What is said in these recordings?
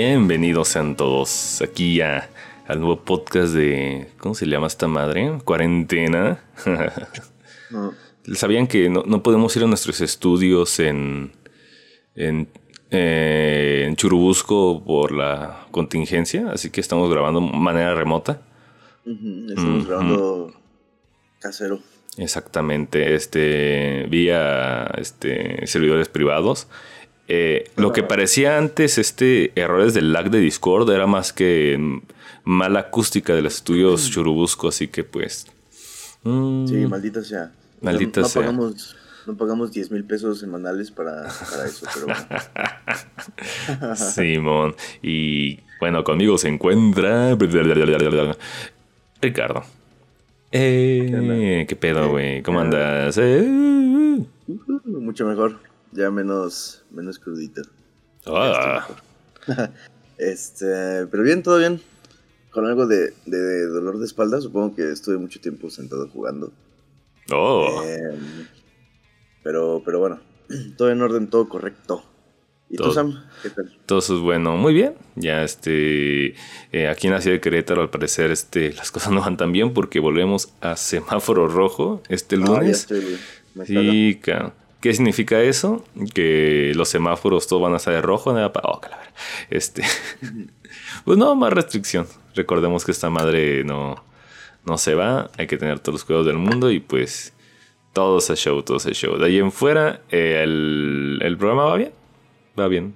Bienvenidos sean todos aquí al nuevo podcast de... ¿Cómo se llama esta madre? Cuarentena. ¿Sabían que no podemos ir a nuestros estudios en Churubusco por la contingencia? Así que estamos grabando de manera remota. Estamos grabando casero. Exactamente, vía servidores privados. Lo que parecía antes errores del lag de Discord era más que mala acústica de los estudios Churubusco, así que pues... sí, maldita sea. Maldita sea. No pagamos 10 mil pesos semanales para eso, pero bueno. Simón. Y bueno, conmigo se encuentra Ricardo. ¿Qué pedo, güey? ¿Cómo andas? Mucho mejor. Ya menos crudito. Pero bien, todo bien. Con algo de dolor de espalda. Supongo que estuve mucho tiempo sentado jugando. Pero bueno, todo en orden, todo correcto. ¿Y tú, Sam? ¿Qué tal? Todo es bueno. Muy bien. Ya aquí en la ciudad de Querétaro, al parecer, las cosas no van tan bien porque volvemos a semáforo rojo este lunes. Sí, cabrón. ¿Qué significa eso? Que los semáforos todos van a estar de rojo, nada para... Oh, calavera. Pues no, más restricción. Recordemos que esta madre no se va. Hay que tener todos los cuidados del mundo y pues todo ese show. De ahí en fuera, el programa va bien. Va bien.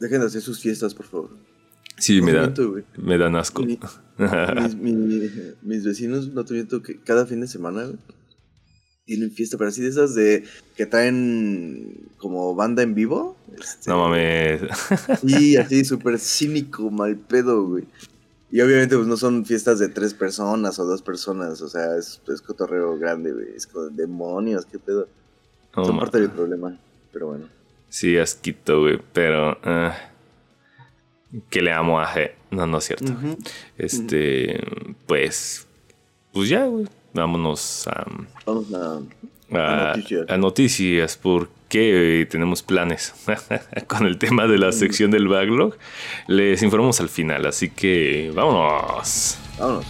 Dejen de hacer sus fiestas, por favor. Sí, me dan asco. Mis vecinos, no te miento, que cada fin de semana... Tienen fiesta, pero así de esas de que traen como banda en vivo. No mames. Y así súper cínico, mal pedo, güey. Y obviamente pues no son fiestas de 3 personas o 2 personas. O sea, es cotorreo grande, güey. Es como demonios, qué pedo. Son parte del problema, pero bueno. Sí, asquito, güey, pero... que le amo a G. No es cierto. Uh-huh. Pues ya, güey. Vámonos a noticias, porque tenemos planes con el tema de la sección del backlog. Les informamos al final, así que vámonos. Vámonos.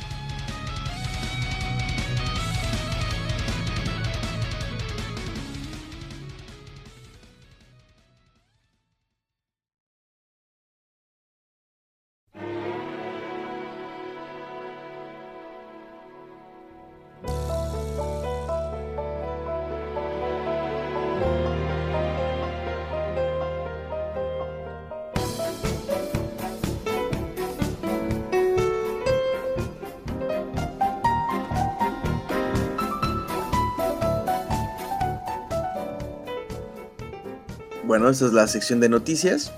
Bueno, esta es la sección de noticias.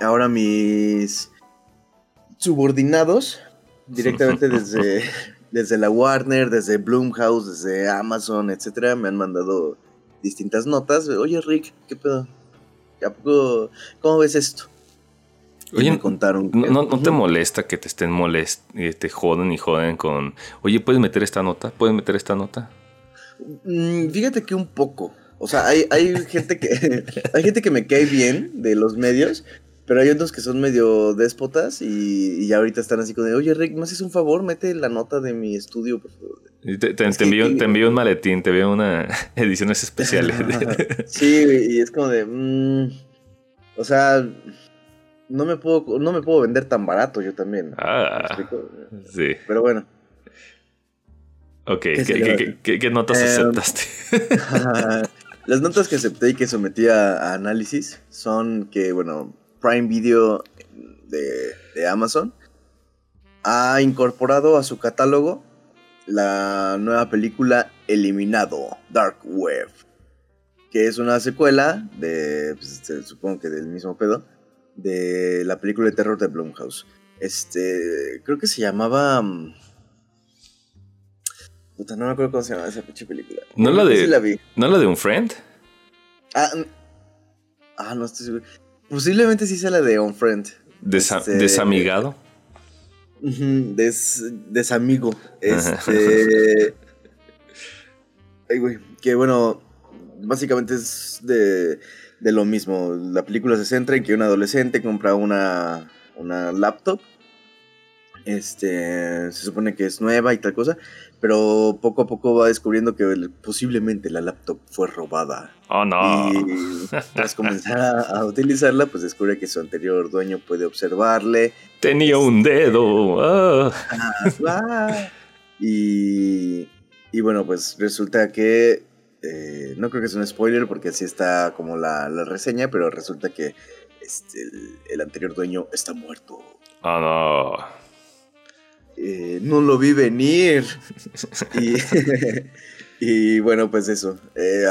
Ahora mis subordinados, directamente desde la Warner, desde Blumhouse, desde Amazon, etcétera, me han mandado distintas notas. Oye, Rick, ¿qué pedo? ¿A poco? ¿Cómo ves esto? Oye, me contaron. ¿No te molesta que te estén te joden y joden con... Oye, ¿puedes meter esta nota? ¿Puedes meter esta nota? Fíjate que un poco... O sea, hay gente que me cae bien de los medios, pero hay otros que son medio déspotas y ya ahorita están así como de, oye, Rick, ¿me haces un favor? Mete la nota de mi estudio, por favor. Te envío un maletín, te envío una ediciones especiales. Sí, y es como de, o sea, no me puedo vender tan barato yo también. ¿Me explico? Sí. Pero bueno. Ok, ¿qué notas aceptaste? Las notas que acepté y que sometí a análisis son que, bueno, Prime Video de Amazon ha incorporado a su catálogo la nueva película Eliminado, Dark Web, que es una secuela de, supongo que del mismo pedo, de la película de terror de Blumhouse. Creo que se llamaba... Puta, no me acuerdo cómo se llama esa pinche película. ¿No la de un friend? No estoy seguro. Posiblemente sí sea la de un friend. ¿Desamigado? Desamigo. Ay, güey. Que bueno, básicamente es de lo mismo. La película se centra en que un adolescente compra una una laptop. Se supone que es nueva y tal cosa, pero poco a poco va descubriendo que posiblemente la laptop fue robada. Oh, no. Y tras comenzar a utilizarla, pues descubre que su anterior dueño puede observarle. Tenía un dedo. Oh. Y bueno, pues resulta que no creo que sea un spoiler porque así está como la reseña, pero resulta que el anterior dueño está muerto. Oh, no. No lo vi venir. Y bueno, pues eso.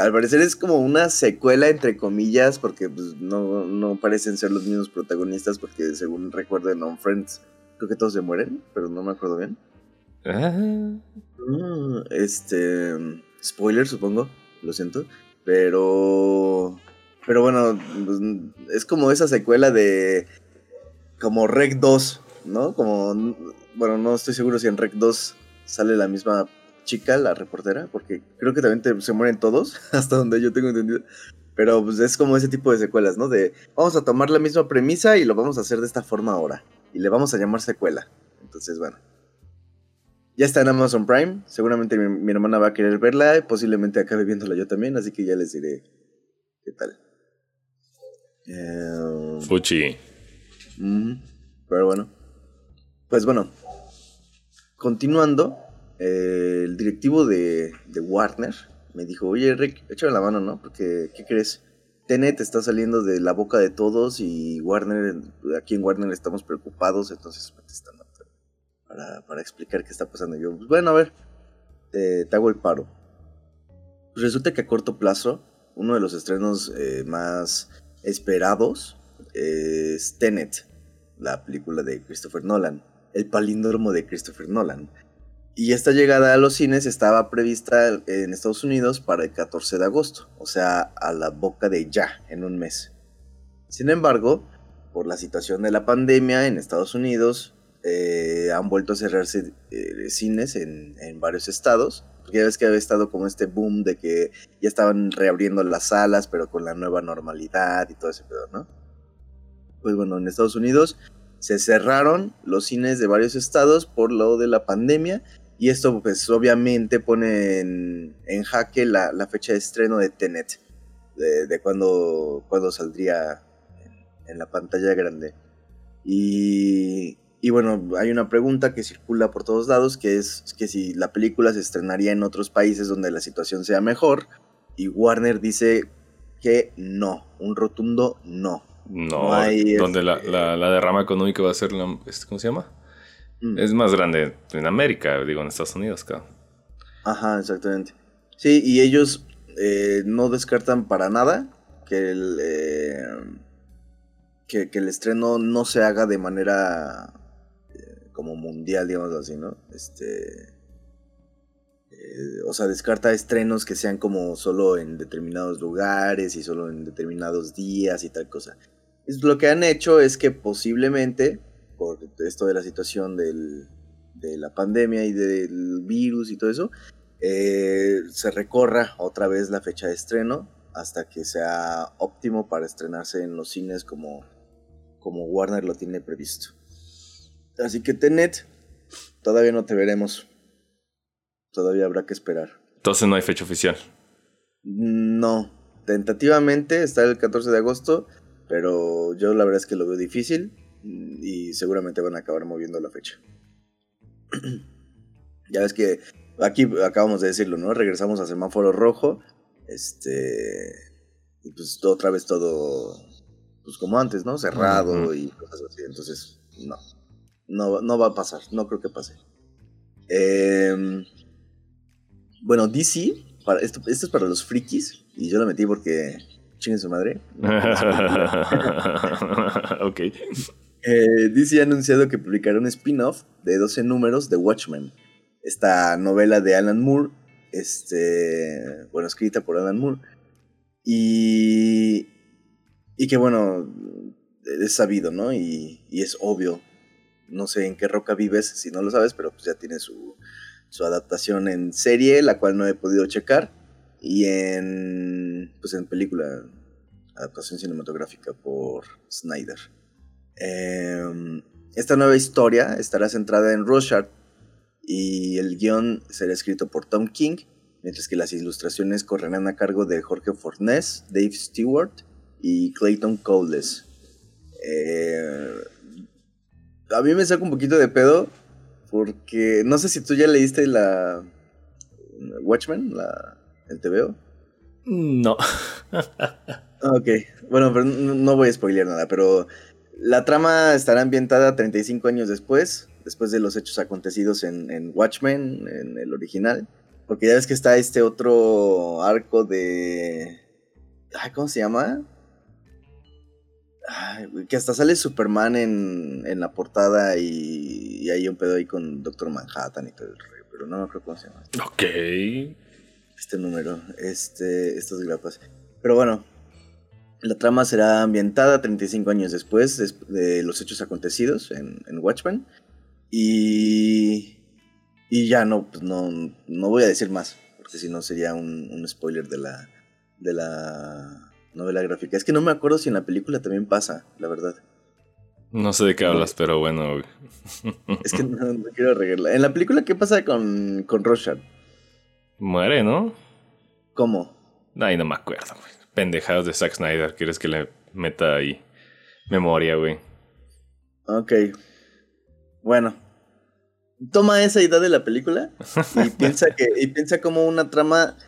Al parecer es como una secuela, entre comillas, porque pues, no parecen ser los mismos protagonistas, porque según recuerdo en On Friends, creo que todos se mueren, pero no me acuerdo bien. Spoiler, supongo. Lo siento. Pero bueno, pues, es como esa secuela de... como Rec 2, ¿no? Como... Bueno, no estoy seguro si en Rec 2 sale la misma chica, la reportera, porque creo que también se mueren todos, hasta donde yo tengo entendido. Pero pues es como ese tipo de secuelas, ¿no? De vamos a tomar la misma premisa y lo vamos a hacer de esta forma ahora. Y le vamos a llamar secuela. Entonces, bueno. Ya está en Amazon Prime. Seguramente mi hermana va a querer verla. Y posiblemente acabe viéndola yo también, así que ya les diré qué tal. Fuchi. Pero bueno. Pues bueno. Continuando, el directivo de Warner me dijo, oye Rick, échame la mano, ¿no? Porque, ¿qué crees? Tenet está saliendo de la boca de todos y Warner, aquí en Warner estamos preocupados, entonces mete esta nota para explicar qué está pasando. Y yo, pues bueno, a ver, te hago el paro. Pues resulta que a corto plazo, uno de los estrenos más esperados es Tenet, la película de Christopher Nolan. El palíndromo de Christopher Nolan. Y esta llegada a los cines estaba prevista en Estados Unidos para el 14 de agosto, o sea, a la boca de ya, en un mes. Sin embargo, por la situación de la pandemia en Estados Unidos, han vuelto a cerrarse cines en varios estados. Porque ya ves que había estado como este boom de que ya estaban reabriendo las salas, pero con la nueva normalidad y todo ese pedo, ¿no? Pues bueno, en Estados Unidos... se cerraron los cines de varios estados por lo de la pandemia y esto pues obviamente pone en jaque la fecha de estreno de Tenet, de cuando saldría en la pantalla grande. Y bueno, hay una pregunta que circula por todos lados que es que si la película se estrenaría en otros países donde la situación sea mejor, y Warner dice que no, un rotundo no. No, hay donde la derrama económica va a ser, ¿cómo se llama? Es más grande en América, digo, en Estados Unidos, cabrón. Ajá, exactamente. Sí, y ellos no descartan para nada que el estreno no se haga de manera como mundial, digamos así, ¿no? O sea, descarta estrenos que sean como solo en determinados lugares y solo en determinados días y tal cosa. Lo que han hecho es que posiblemente, por esto de la situación de la pandemia y del virus y todo eso, se recorra otra vez la fecha de estreno hasta que sea óptimo para estrenarse en los cines como Warner lo tiene previsto. Así que Tenet, todavía no te veremos. Todavía habrá que esperar. Entonces no hay fecha oficial. No, tentativamente está el 14 de agosto, pero yo la verdad es que lo veo difícil y seguramente van a acabar moviendo la fecha. Ya ves que aquí acabamos de decirlo, ¿no? Regresamos a semáforo rojo, y pues otra vez todo, pues como antes, ¿no? Cerrado y cosas así. Entonces, no va a pasar, no creo que pase. Bueno, DC, esto es para los frikis, y yo lo metí porque chinguen su madre. Ok. DC ha anunciado que publicará un spin-off de 12 números de Watchmen. Esta novela de Alan Moore, bueno, escrita por Alan Moore. Y que bueno, es sabido, ¿no? Y es obvio. No sé en qué roca vives si no lo sabes, pero pues ya tiene su adaptación en serie, la cual no he podido checar, y en película, adaptación cinematográfica por Snyder. Esta nueva historia estará centrada en Rorschach y el guión será escrito por Tom King, mientras que las ilustraciones correrán a cargo de Jorge Fornés, Dave Stewart y Clayton Cowles. A mí me saca un poquito de pedo porque no sé si tú ya leíste la Watchmen, el TVO. No. Ok, bueno, pero no voy a spoilear nada, pero la trama estará ambientada 35 años después de los hechos acontecidos en Watchmen, en el original, porque ya ves que está este otro arco de... ¿Cómo se llama? Que hasta sale Superman en la portada y hay un pedo ahí con Doctor Manhattan y todo el rollo, pero no me acuerdo cómo se llama. Ok. Este número, estas grapas. Pero bueno, la trama será ambientada 35 años después de los hechos acontecidos en Watchmen. Y ya no, pues no voy a decir más, porque si no sería un spoiler de la novela gráfica. Es que no me acuerdo si en la película también pasa, la verdad. No sé de qué hablas, pero bueno. Es que no quiero regarla. En la película, ¿qué pasa con Rorschach? Muere, ¿no? ¿Cómo? Ay, no me acuerdo, güey. Pendejadas de Zack Snyder. ¿Quieres que le meta ahí memoria, güey? Ok. Bueno. Toma esa idea de la película y piensa como una trama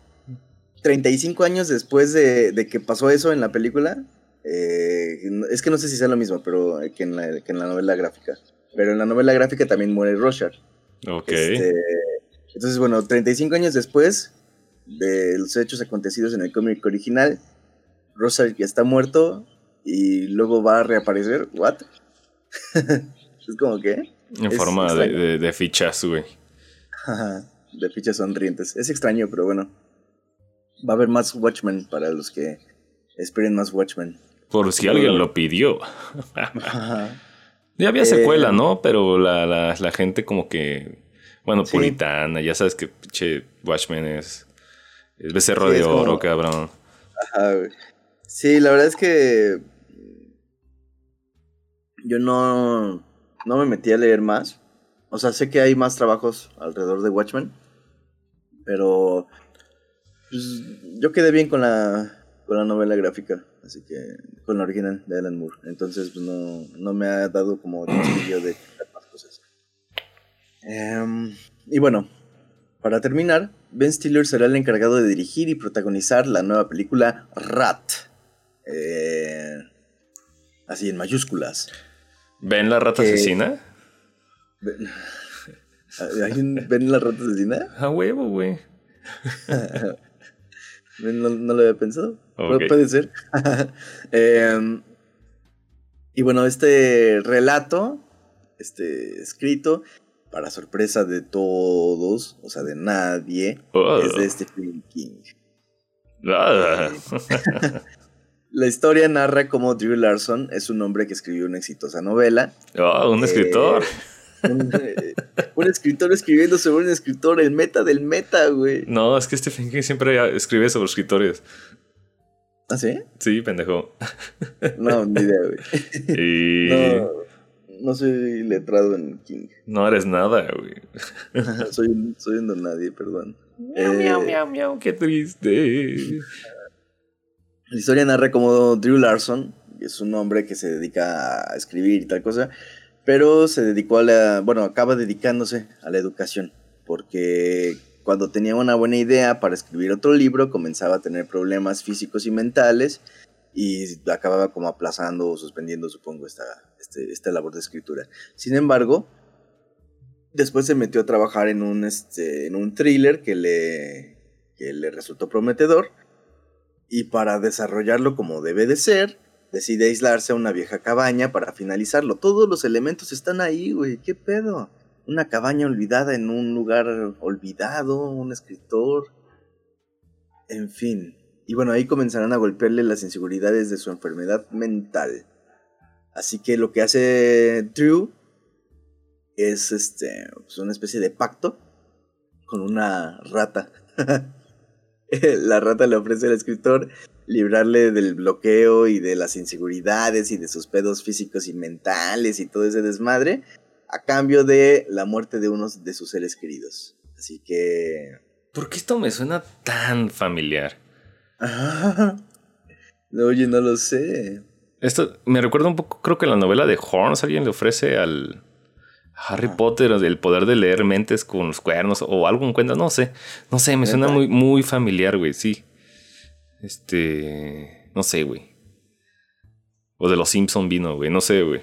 35 años después de que pasó eso en la película. Es que no sé si sea lo mismo, pero que en la novela gráfica. Pero en la novela gráfica también muere Rorschach. Ok. Entonces, bueno, 35 años después de los hechos acontecidos en el cómic original, Rorschach ya está muerto y luego va a reaparecer. ¿What? Es como que... En forma de fichas, güey. De fichas sonrientes. Es extraño, pero bueno. Va a haber más Watchmen para los que esperen más Watchmen. Por si alguien lo pidió. Ya había secuela, ¿no? Pero la gente como que... Bueno, sí. Puritana, ya sabes que pinche Watchmen es becerro de oro, como... cabrón. Ajá, güey. Sí, la verdad es que yo no me metí a leer más. O sea, sé que hay más trabajos alrededor de Watchmen, pero pues, yo quedé bien con la novela gráfica, así que con la original de Alan Moore. Entonces, pues, no me ha dado como desafío de más cosas. Y bueno, para terminar, Ben Stiller será el encargado de dirigir y protagonizar la nueva película Rat, así en mayúsculas. ¿Ven la rata asesina? ¿Ven la rata asesina? A huevo, güey. No lo había pensado, okay. Puede ser. Y bueno, este relato, escrito, para sorpresa de todos, o sea, de nadie, es de Stephen King. La historia narra cómo Drew Larson es un hombre que escribió una exitosa novela. Un escritor. Un escritor escribiendo sobre un escritor, el meta del meta, güey. No, es que Stephen King siempre escribe sobre escritores. ¿Ah, sí? Sí, pendejo. No, ni idea, güey. No soy letrado en King. No eres nada, güey. Soy un don nadie, perdón. Miau, miau, miau, miau, qué triste. La historia narra cómo Drew Larson, que es un hombre que se dedica a escribir y tal cosa, pero se dedicó acaba dedicándose a la educación, porque cuando tenía una buena idea para escribir otro libro, comenzaba a tener problemas físicos y mentales y acababa como aplazando o suspendiendo, supongo, esta labor de escritura. Sin embargo, después se metió a trabajar en un thriller que le resultó prometedor, y para desarrollarlo como debe de ser, decide aislarse a una vieja cabaña para finalizarlo. Todos los elementos están ahí, güey, ¿qué pedo? Una cabaña olvidada en un lugar olvidado, un escritor, en fin. Y bueno, ahí comenzarán a golpearle las inseguridades de su enfermedad mental. Así que lo que hace Drew es pues una especie de pacto con una rata. La rata le ofrece al escritor librarle del bloqueo y de las inseguridades y de sus pedos físicos y mentales y todo ese desmadre, a cambio de la muerte de unos de sus seres queridos. Así que... ¿Por qué esto me suena tan familiar? No, oye, no lo sé. Esto me recuerda un poco, creo que la novela de Horns, alguien le ofrece al Harry Potter el poder de leer mentes con los cuernos o algo en cuenta, no sé, me suena muy, muy familiar, güey, sí. No sé, güey. O de los Simpson vino, güey, no sé, güey.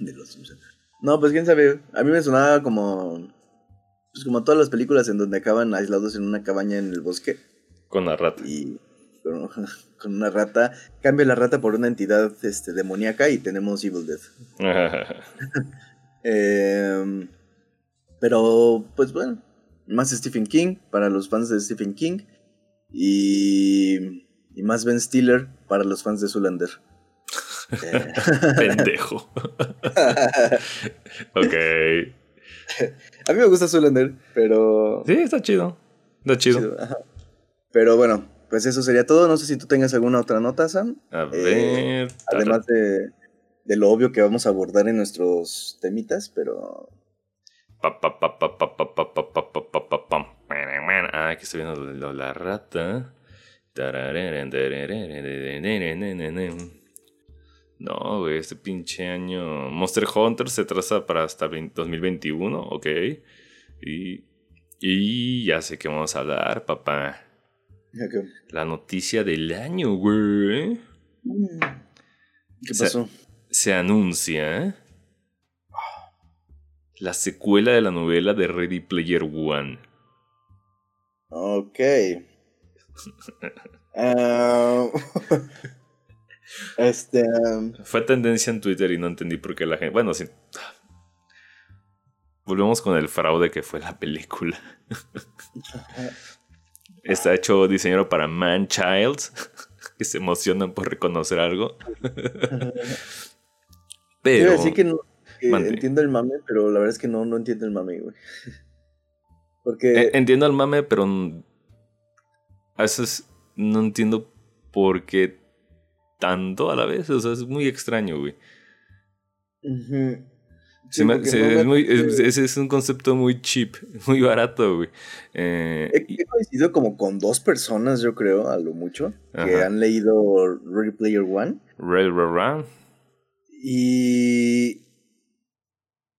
De los Simpson. No, pues quién sabe, a mí me sonaba como... Pues como todas las películas en donde acaban aislados en una cabaña en el bosque. Con la rata. Y con una rata. Cambia la rata por una entidad demoníaca y tenemos Evil Dead. Pero, pues bueno. Más Stephen King para los fans de Stephen King. Y más Ben Stiller para los fans de Zoolander. Pendejo. Ok. A mí me gusta Zoolander, pero... Sí, está chido. Está chido. Pero bueno, pues eso sería todo. No sé si tú tengas alguna otra nota, Sam. A ver... además de lo obvio que vamos a abordar en nuestros temitas, pero... Ah, aquí estoy viendo la rata. No, güey, este pinche año... Monster Hunter se traza para hasta 2021, ok. Y ya sé que vamos a hablar, papá. Okay. La noticia del año, güey. ¿Qué pasó? Se anuncia la secuela de la novela de Ready Player One. Ok. Fue tendencia en Twitter y no entendí por qué la gente... Bueno, sí. Volvemos con el fraude que fue la película. Está hecho diseñado para man-child, que se emocionan por reconocer algo. Pero... Quiero decir que no, entiendo el mame, pero la verdad es que no entiendo el mame, güey. Porque... Entiendo el mame, pero... A veces no entiendo por qué... tanto a la vez, o sea, es muy extraño, güey. Uh-huh. Sí, es un concepto muy cheap, muy barato, güey. He coincidido como con dos personas, yo creo, a lo mucho, ajá, que han leído Ready Player One. Y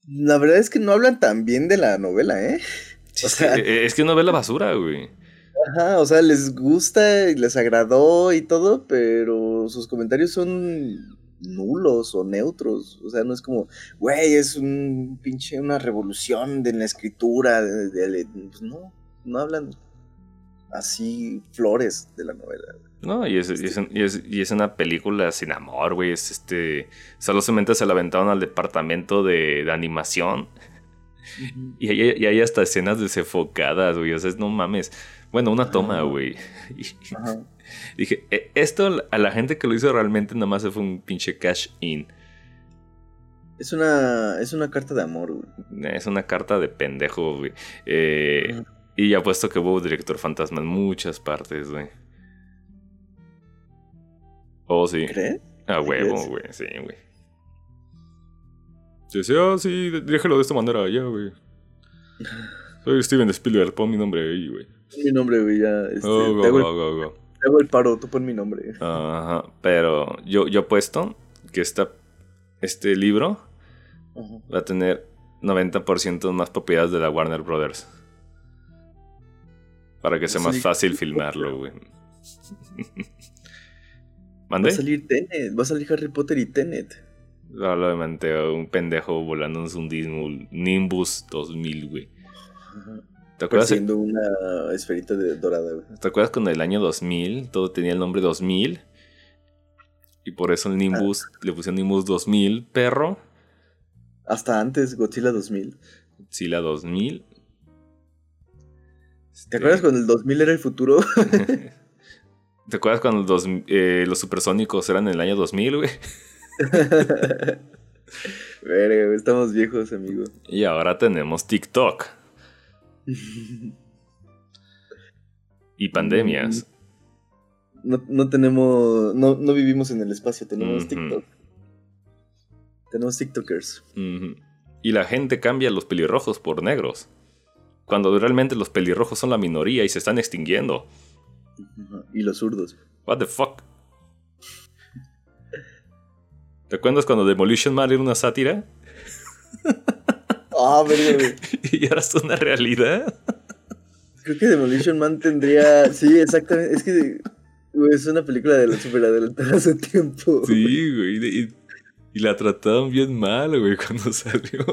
la verdad es que no hablan tan bien de la novela, ¿eh? Sí, o sea, es que es novela basura, güey. Ajá, o sea, les gusta y les agradó y todo, pero sus comentarios son nulos o neutros. O sea, no es como, güey, es un pinche, una revolución de la escritura. Pues no hablan así flores de la novela. No, y es una película sin amor, güey. Es solamente se la aventaron al departamento de animación. Uh-huh. Y hay hasta escenas desenfocadas, güey. O sea, no mames. Bueno, una toma, güey. Dije, esto a la gente que lo hizo realmente nada más fue un pinche cash in. Es una carta de amor, güey. Es una carta de pendejo, güey. Y apuesto que hubo director fantasma en muchas partes, güey. Oh, sí. ¿Crees? Ah, huevo, güey. Sí, güey. Yo sí, déjalo de esta manera, ya, güey. Soy Steven Spielberg, pon mi nombre ahí, güey. Mi nombre, güey, ya. Te hago el paro, tú pon mi nombre. Ajá, pero yo apuesto que este libro, uh-huh, va a tener 90% más propiedades de la Warner Brothers. Para que sea más fácil filmarlo, güey. ¿Mandé? Va a salir Harry Potter y Tenet. Probablemente un pendejo volando en un Nimbus 2000, güey. Uh-huh. ¿Te acuerdas? Siendo una esferita dorada, güey. ¿Te acuerdas cuando el año 2000 todo tenía el nombre 2000? Y por eso el Nimbus, le pusieron Nimbus 2000, perro. Hasta antes, Godzilla 2000. Godzilla 2000. ¿Te acuerdas cuando el 2000 era el futuro? ¿Te acuerdas cuando los supersónicos eran en el año 2000, güey? Verga, estamos viejos, amigo. Y ahora tenemos TikTok. Y pandemias. No vivimos en el espacio, tenemos TikTok. Tenemos TikTokers. Y la gente cambia los pelirrojos por negros, cuando realmente los pelirrojos son la minoría y se están extinguiendo. Y los zurdos. What the fuck? ¿Te acuerdas cuando Demolition Man era una sátira? Ah, verga. ¿Y ahora es una realidad? Creo que Demolition Man tendría... Sí, exactamente. Es que es una película de la super adelantada hace tiempo. Sí, güey. Y la trataban bien mal, güey, cuando salió.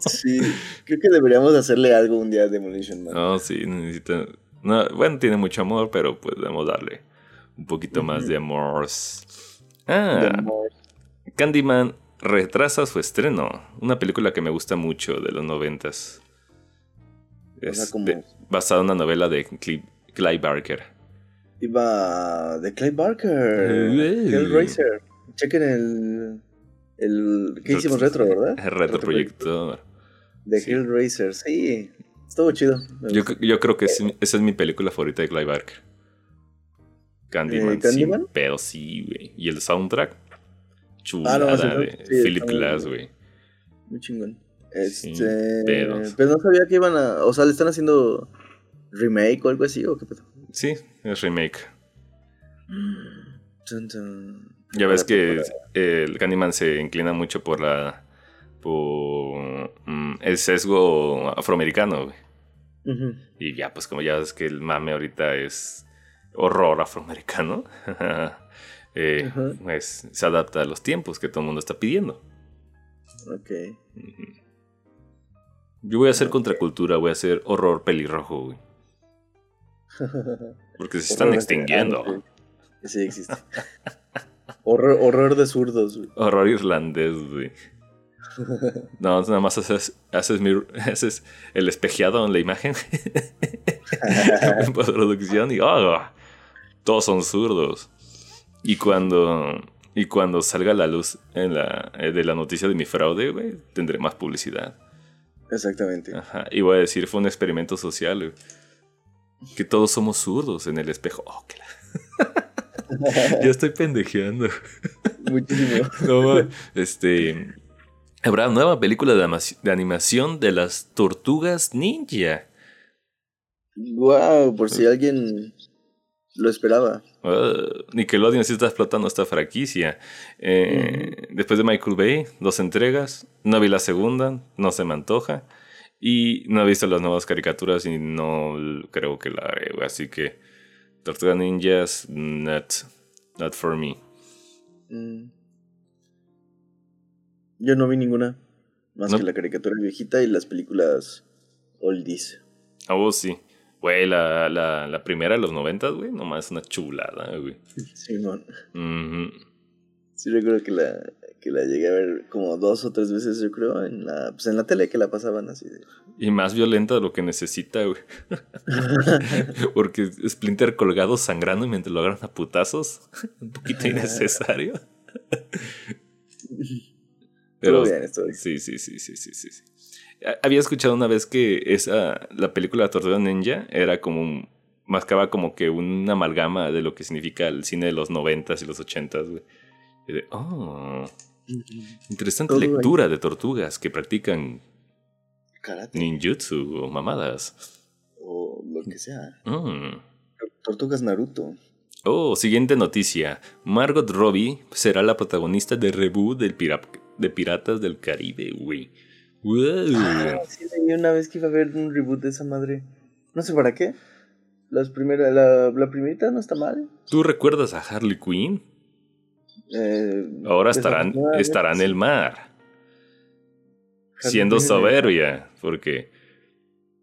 Sí, creo que deberíamos hacerle algo un día a Demolition Man. No, sí, necesita... No, bueno, tiene mucho amor, pero pues debemos darle un poquito más de amor. Ah, Candyman retrasa su estreno. Una película que me gusta mucho de los 90s. Basada en una novela de Clive Barker. De Clive Barker. Hellraiser. Chequen el ¿qué hicimos? Retro, ¿verdad? El retroproyecto. De Hellraiser, sí. Estuvo chido. Yo creo que esa es mi película favorita de Clive Barker. Candyman, sin pedo, sí, güey. Y el soundtrack. Chulada de Philip Glass, güey. Muy chingón. Pero no sabía que iban a... O sea, ¿le están haciendo remake o algo así? ¿O qué pedo? Sí, es remake. Ya ves que el Candyman se inclina mucho por el sesgo afroamericano, güey. Y ya, pues como ya ves que el mame ahorita es horror afroamericano, pues, se adapta a los tiempos que todo el mundo está pidiendo. Ok. Yo voy a hacer contracultura, voy a hacer horror pelirrojo, güey. Porque se están extinguiendo. Sí, existe. Horror de zurdos, güey. Horror irlandés, güey. No, nada más haces el espejeado en la imagen. En postproducción y todos son zurdos. Y cuando salga la luz de la noticia de mi fraude, güey, tendré más publicidad. Exactamente. Ajá. Y voy a decir, fue un experimento social, güey. Que todos somos zurdos en el espejo. Yo estoy pendejeando. Muchísimo. No, habrá nueva película de animación de las Tortugas Ninja. Wow, por si alguien lo esperaba. Nickelodeon sí está explotando esta franquicia. Después de Michael Bay, 2 entregas. No vi la segunda, no se me antoja. Y no he visto las nuevas caricaturas y no creo que la haré. Así que Tortugas Ninjas, not for me. Yo no vi ninguna. Más que la caricatura viejita y las películas oldies. Oh, sí. Güey, la primera de los 90, güey, nomás una chulada, güey. Sí, man. Sí, recuerdo que la llegué a ver como 2 o 3 veces, yo creo, en la tele que la pasaban así. De... Y más violenta de lo que necesita, güey. Porque Splinter colgado sangrando y mientras lo agarran a putazos. Un poquito innecesario. Pero bien, sí. Había escuchado una vez que la película La Tortuga Ninja era como mascaba como que una amalgama de lo que significa el cine de los 90s y los 80s, güey. Interesante lectura de tortugas que practican karate, ninjutsu o mamadas. O lo que sea. Tortugas Naruto. Siguiente noticia. Margot Robbie será la protagonista de reboot de Piratas del Caribe, güey. Wow. Sí, una vez que iba a haber un reboot de esa madre. No sé para qué. La primerita no está mal. ¿Tú recuerdas a Harley Quinn? Ahora estará en el mar. Harley siendo Quinn soberbia. Porque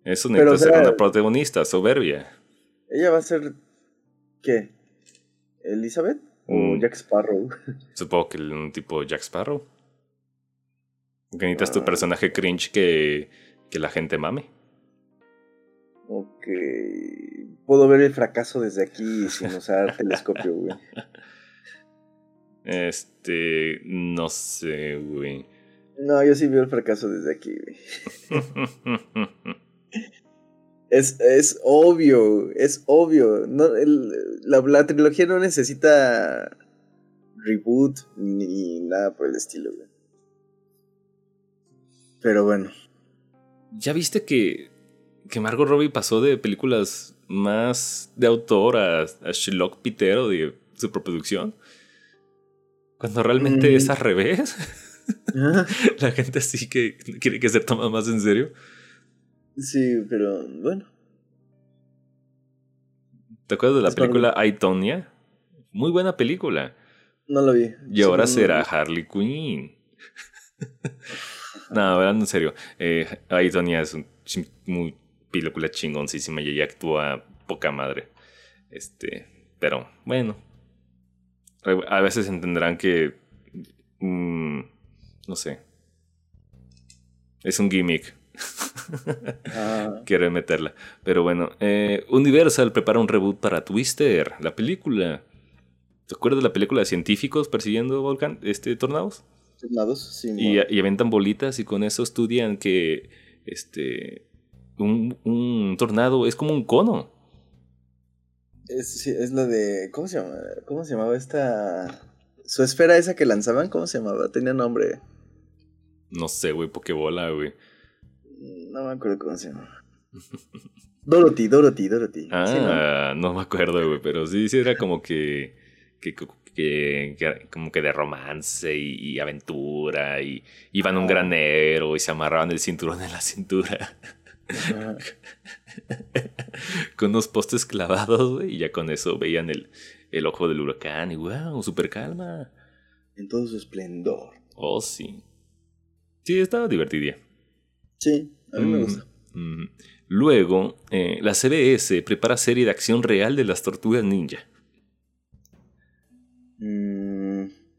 eso necesita ser una protagonista soberbia. ¿Ella va a ser qué? ¿Elizabeth? ¿O Jack Sparrow? Supongo que un tipo Jack Sparrow. Que necesitas tu personaje cringe que la gente mame. Ok. Puedo ver el fracaso desde aquí sin usar telescopio, güey. No sé, güey. No, yo sí veo el fracaso desde aquí, güey. Es obvio, es obvio. No, la trilogía no necesita reboot ni nada por el estilo, güey. Pero bueno. ¿Ya viste que Margot Robbie pasó de películas más de autor a Sherlock Pitero de su producción? Cuando realmente es al revés. ¿Ah? La gente sí que quiere que se toma más en serio. Sí, pero bueno. ¿Te acuerdas de la película Aytonia? Muy buena película. No la vi. Y ahora será Harley Quinn. No, hablando en serio, Aytonia es una película chingoncísima y ella actúa poca madre. Pero bueno, a veces entenderán que no sé, es un gimmick. Quiero meterla. Pero bueno, Universal prepara un reboot para Twister, la película. ¿Te acuerdas de la película de científicos persiguiendo tornados? Tornados, sí. Y aventan bolitas y con eso estudian que un tornado es como un cono. Sí, es lo de... ¿Cómo se llama? ¿Cómo se llamaba esta...? Su esfera esa que lanzaban, ¿cómo se llamaba? Tenía nombre. No sé, güey, Pokébola, güey. No me acuerdo cómo se llama. Dorothy. Ah, sí, ¿no? No me acuerdo, güey, pero sí era como que como que de romance y aventura y iban a un granero y se amarraban el cinturón en la cintura. Con unos postes clavados, güey, y ya con eso veían el ojo del huracán y wow, super calma. En todo su esplendor. Oh, sí. Sí, estaba divertida. Sí, a mí me gusta. Luego, la CBS prepara serie de acción real de las Tortugas Ninja.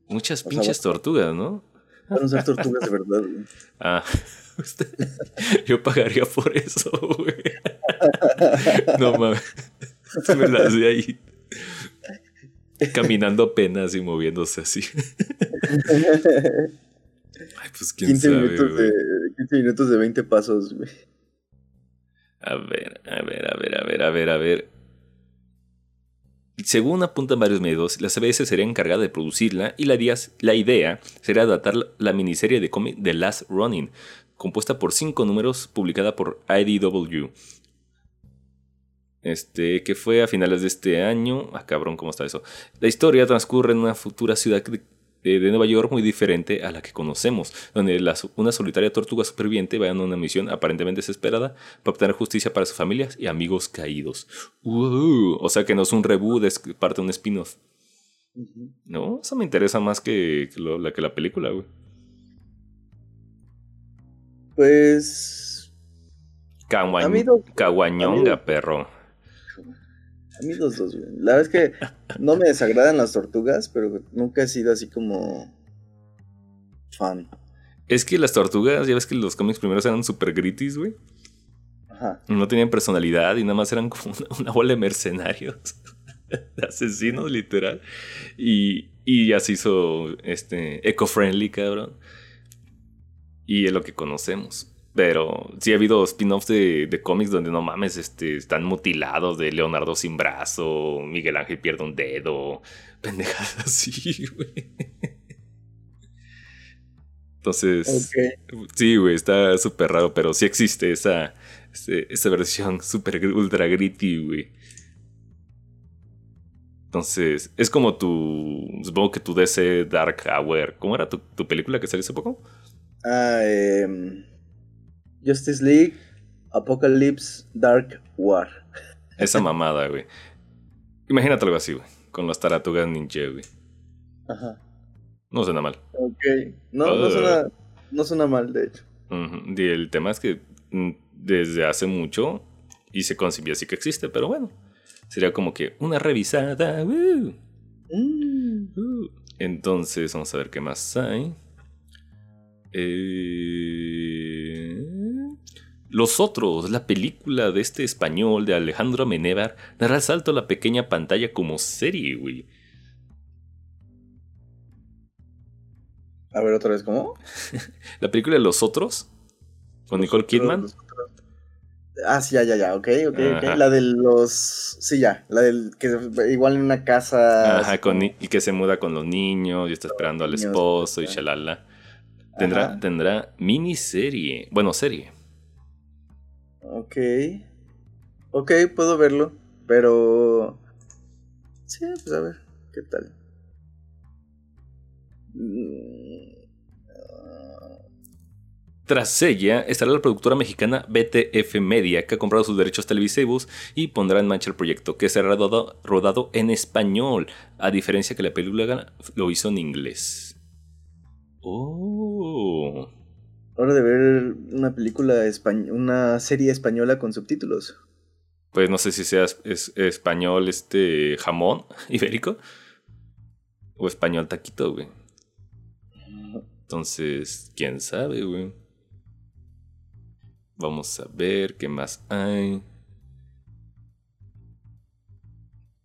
Muchas pinches tortugas, ¿no? Van a ser tortugas de verdad, güey. Yo pagaría por eso, güey. No mames. Me las de ahí. Caminando apenas y moviéndose así. Ay, pues quién 15 sabe, minutos de, 15 minutos de 20 pasos, güey. A ver. Según apuntan varios medios, la CBS sería encargada de producirla y la idea sería adaptar la miniserie de cómic The Last Ronin, compuesta por 5 números, publicada por IDW. Que fue a finales de este año. Cabrón, ¿cómo está eso? La historia transcurre en una futura ciudad de Nueva York muy diferente a la que conocemos, donde una solitaria tortuga superviviente va en una misión aparentemente desesperada para obtener justicia para sus familias y amigos caídos. O sea que no es un reboot, es parte de un spin-off. No, eso me interesa más que la película, güey. Pues... Caguañonga, perro. A mí los dos, güey. La verdad es que no me desagradan las tortugas, pero nunca he sido así como fan. Es que las tortugas, ya ves que los cómics primeros eran super gritis, güey. Ajá. No tenían personalidad y nada más eran como una bola de mercenarios. De asesinos, literal. Y ya se hizo eco-friendly, cabrón. Y es lo que conocemos. Pero sí ha habido spin-offs de cómics donde no mames, están mutilados de Leonardo sin brazo, Miguel Ángel pierde un dedo, pendejadas así, güey. Entonces, okay. Sí, güey, está súper raro, pero sí existe esa versión super ultra gritty, güey. Entonces, es como supongo que tu DC Dark Hour. ¿Cómo era tu película que salió hace poco? Justice League, Apocalypse, Dark War. Esa mamada, güey. Imagínate algo así, güey. Con las taratugas ninja, güey. Ajá. No suena mal. Ok. No suena mal, de hecho. Y el tema es que desde hace mucho y se concibió así que existe, pero bueno. Sería como que una revisada. Entonces, vamos a ver qué más hay. Los Otros, la película de este español de Alejandro Amenábar, dará el salto a la pequeña pantalla como serie, güey. A ver, otra vez, ¿cómo? La película de Los Otros, con Nicole Kidman. Ah, sí, ya, ok. La de los... Sí, ya, la del... que igual en una casa... Ajá, con... y que se muda con los niños y está esperando al esposo y shalala. Tendrá miniserie. Bueno, serie. Ok, puedo verlo, pero... Sí, pues a ver, ¿qué tal? Tras ella estará la productora mexicana BTF Media, que ha comprado sus derechos televisivos y pondrá en marcha el proyecto, que será rodado en español, a diferencia que la película lo hizo en inglés. ¡Oh! Hora de ver una película, una serie española con subtítulos. Pues no sé si sea español jamón ibérico o español taquito, güey. Entonces, quién sabe, güey. Vamos a ver qué más hay.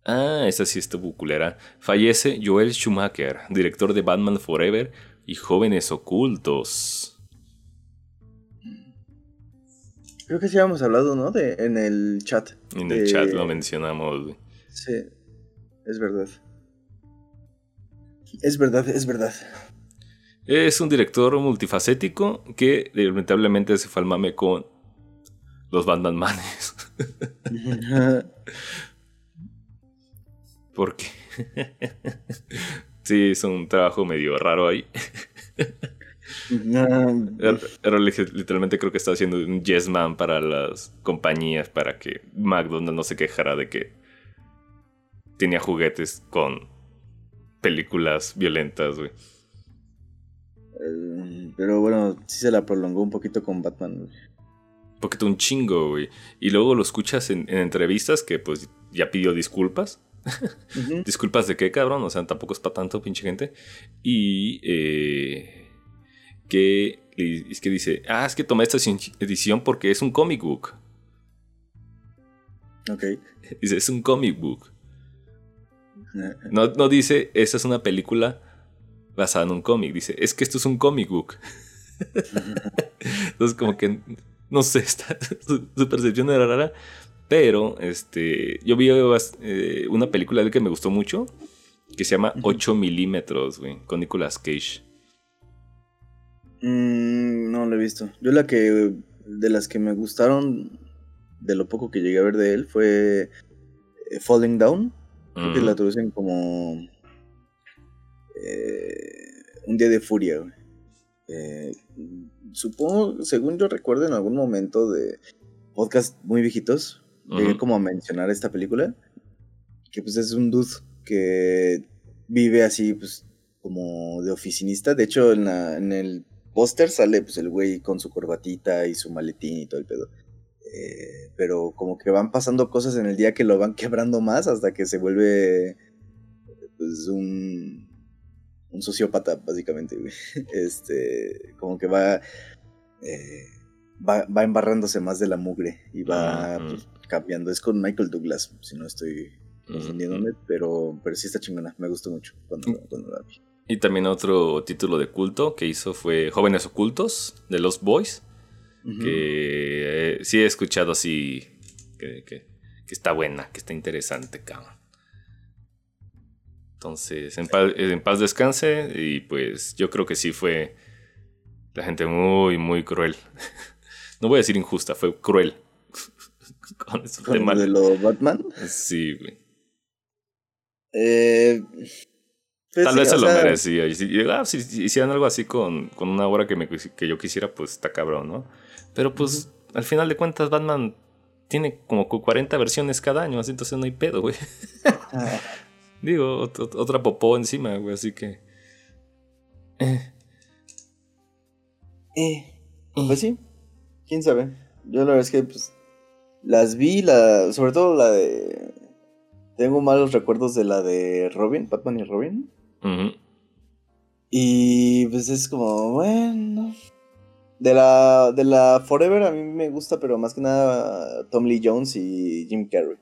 Ah, esa sí está buculera. Fallece Joel Schumacher, director de Batman Forever y Jóvenes Ocultos. Creo que sí habíamos hablado, ¿no? En el chat. En el chat lo mencionamos, güey. Sí, es verdad. Es verdad. Es un director multifacético que lamentablemente se fue al mame con los Batman Manes. Porque sí, es un trabajo medio raro ahí. Pero literalmente creo que está haciendo un yes man para las compañías, para que McDonald's no se quejara de que tenía juguetes con películas violentas, güey. Pero bueno, sí se la prolongó un poquito con Batman, güey. Un poquito, un chingo, güey. Y luego lo escuchas en entrevistas que pues ya pidió disculpas. Uh-huh. ¿Disculpas de qué, cabrón? O sea, tampoco es para tanto, pinche gente. Y que es que dice, es que tomé esta edición porque es un comic book. Ok. Dice, es un comic book. No dice, esa es una película basada en un cómic. Dice, es que esto es un comic book. Entonces como que, no sé, su percepción era rara. Pero yo vi una película de que me gustó mucho, que se llama 8 milímetros, güey, con Nicolas Cage. No la he visto. Yo la que, de las que me gustaron, de lo poco que llegué a ver de él, fue Falling Down. Creo que la traducen como... un día de furia, güey. Supongo, según yo recuerdo, en algún momento de podcast muy viejitos, llegué como a mencionar esta película, que pues es un dude que vive así, pues, como de oficinista. De hecho, en el póster sale pues el güey con su corbatita y su maletín y todo el pedo. Pero como que van pasando cosas en el día que lo van quebrando más, hasta que se vuelve pues un sociópata, básicamente, güey. Como que va embarrándose más de la mugre y va pues, cambiando. Es con Michael Douglas, si no estoy confundiéndome, pero sí está chingona. Me gustó mucho cuando la vi. Y también otro título de culto que hizo fue Jóvenes Ocultos, de Lost Boys, que sí he escuchado así, que está buena, que está interesante, cabrón. Entonces, en paz descanse, y pues yo creo que sí fue la gente muy, muy cruel. No voy a decir injusta, fue cruel. Con eso de lo Batman. Sí, güey. Pues tal vez se lo merecía. Y si hicieran algo así con una obra que yo quisiera, pues está cabrón, ¿no? Pero pues al final de cuentas Batman tiene como 40 versiones cada año, así entonces no hay pedo, güey. Digo, otra popó encima, güey, así que... Pues sí, quién sabe. Yo la verdad es que pues las vi, sobre todo la de... Tengo malos recuerdos de la de Robin, Batman y Robin. Y pues es como, bueno... De la Forever a mí me gusta, pero más que nada Tom Lee Jones y Jim Carrey.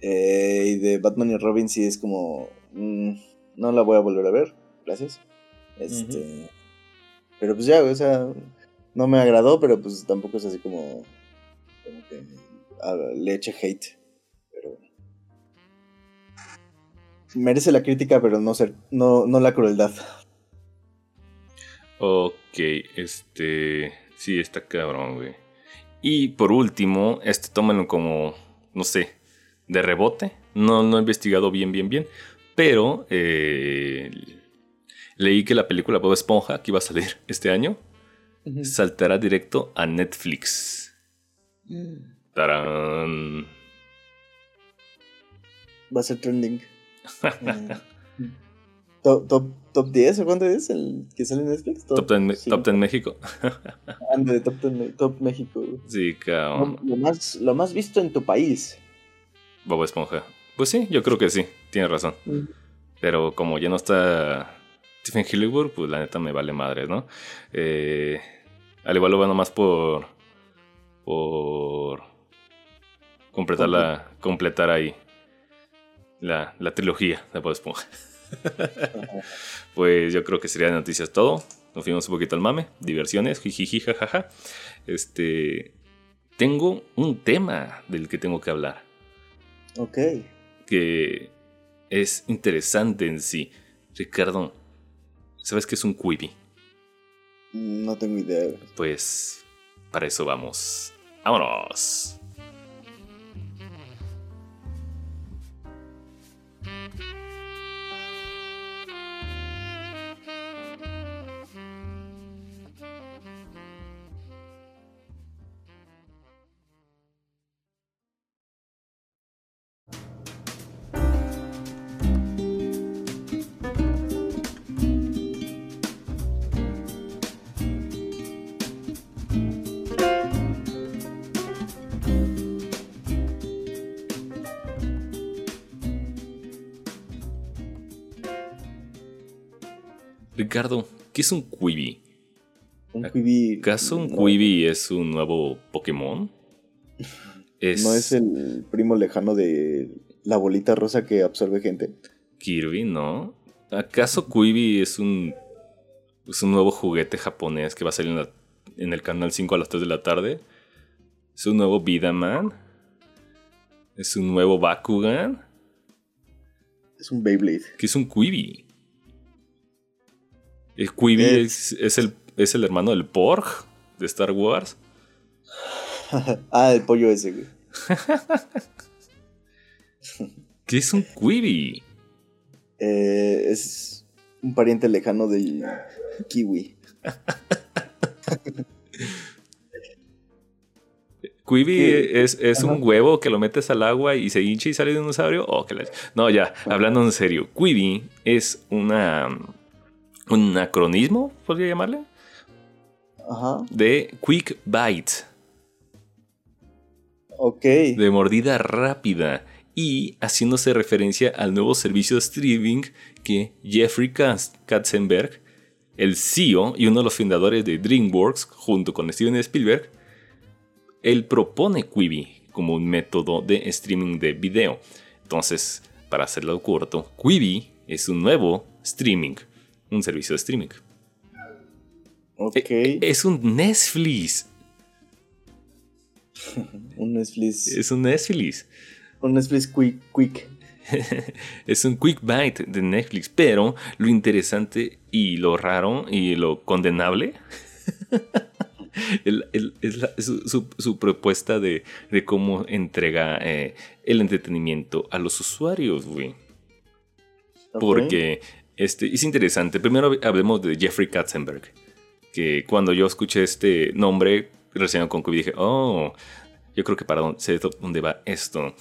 Y de Batman y Robin sí es como... no la voy a volver a ver, gracias. Pero pues ya, o sea, no me agradó, pero pues tampoco es así como... le eche hate, pero merece la crítica, pero no la crueldad. Ok, sí, está cabrón, güey. Y por último, tómenlo como, no sé, de rebote. No he investigado bien, pero leí que la película Bob Esponja, que iba a salir este año, uh-huh, saltará directo a Netflix. ¡Tarán! Va a ser trending. ¿Top 10 o cuánto es el que sale en Netflix? Top 10 México. Ande, Top México. Sí, cabrón. Lo más visto en tu país. Bob Esponja. Pues sí, yo creo que sí, tienes razón. Uh-huh. Pero como ya no está Stephen Hillenburg, pues la neta me vale madres, ¿no? Al igual lo va nomás por completar ahí la trilogía de Bob Esponja. Pues yo creo que sería de noticias todo. Nos fuimos un poquito al mame, diversiones, jijiji, jajaja. Tengo un tema del que tengo que hablar. Ok. Que es interesante en sí. Ricardo, ¿sabes qué es un quibi? No tengo idea. Pues para eso vamos. ¡Vámonos! Ricardo, ¿qué es un Quibi? ¿Acaso un Quibi es un nuevo Pokémon? ¿No es el primo lejano de la bolita rosa que absorbe gente? Kirby, ¿no? ¿Acaso Quibi es un nuevo juguete japonés que va a salir en el canal 5 a las 3 de la tarde? ¿Es un nuevo Vidaman? ¿Es un nuevo Bakugan? ¿Es un Beyblade? ¿Qué es un Quibi? El Quibi es el hermano del Porg de Star Wars. El pollo ese, güey. ¿Qué es un Quibi? Es un pariente lejano del kiwi. Quibi es un huevo que lo metes al agua y se hincha y sale de un dinosaurio. No, ya, hablando en serio. Quibi es un anacronismo, podría llamarle. Ajá. De Quick Bite. Ok. De mordida rápida. Y haciéndose referencia al nuevo servicio de streaming que Jeffrey Katzenberg, el CEO y uno de los fundadores de DreamWorks, junto con Steven Spielberg, él propone Quibi como un método de streaming de video. Entonces, para hacerlo corto, Quibi es un nuevo streaming. Un servicio de streaming. Ok. Es un Netflix. Un Netflix. Es un Netflix. Un Netflix quick. Es un quick bite de Netflix. Pero lo interesante y lo raro y lo condenable es su propuesta de cómo entrega el entretenimiento a los usuarios, güey. Okay. Porque es interesante. Primero hablemos de Jeffrey Katzenberg, que cuando yo escuché este nombre relacionado con Quibi dije, yo creo que sé dónde va esto.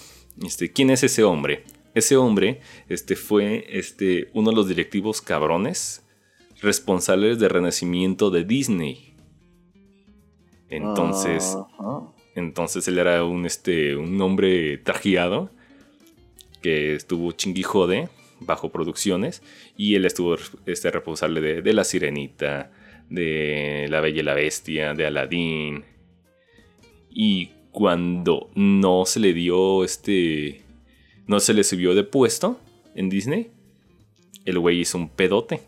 ¿Quién es ese hombre? Ese hombre fue uno de los directivos cabrones responsables del renacimiento de Disney. Entonces él era un hombre trajeado que estuvo chinguijode bajo producciones, y él estuvo responsable de La Sirenita, de La Bella y la Bestia, de Aladdin. Y cuando no se le dio no se le subió de puesto en Disney, el güey hizo un pedote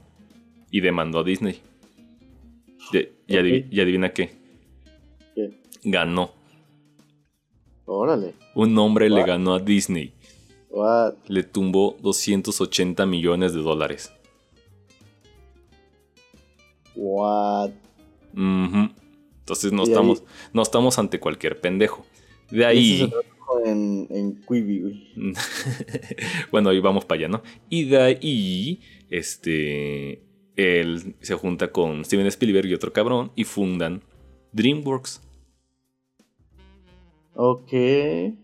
y demandó a Disney. Y adivina qué. Ganó. Órale. Un hombre le ganó a Disney. What? Le tumbó $280 millones. What? Uh-huh. Entonces no estamos ante cualquier pendejo. De ahí en Quibi. Bueno, ahí vamos para allá, ¿no? Y de ahí él se junta con Steven Spielberg y otro cabrón y fundan DreamWorks. Ok.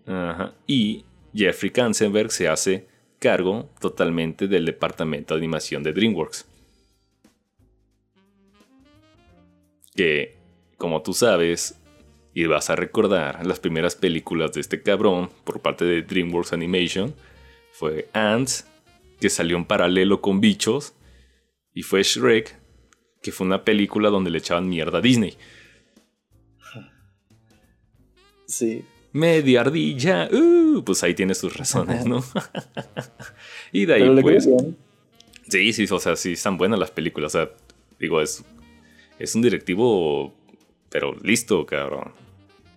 Ajá. Y Jeffrey Katzenberg se hace cargo totalmente del departamento de animación de DreamWorks. Que, como tú sabes, y vas a recordar, las primeras películas de este cabrón por parte de DreamWorks Animation fue Ants, que salió en paralelo con Bichos, y fue Shrek, que fue una película donde le echaban mierda a Disney. Sí. Media ardilla, pues ahí tiene sus razones, ¿no? Y de ahí, pero pues, sí, o sea, sí están buenas las películas. O sea, digo, es un directivo, pero listo, cabrón.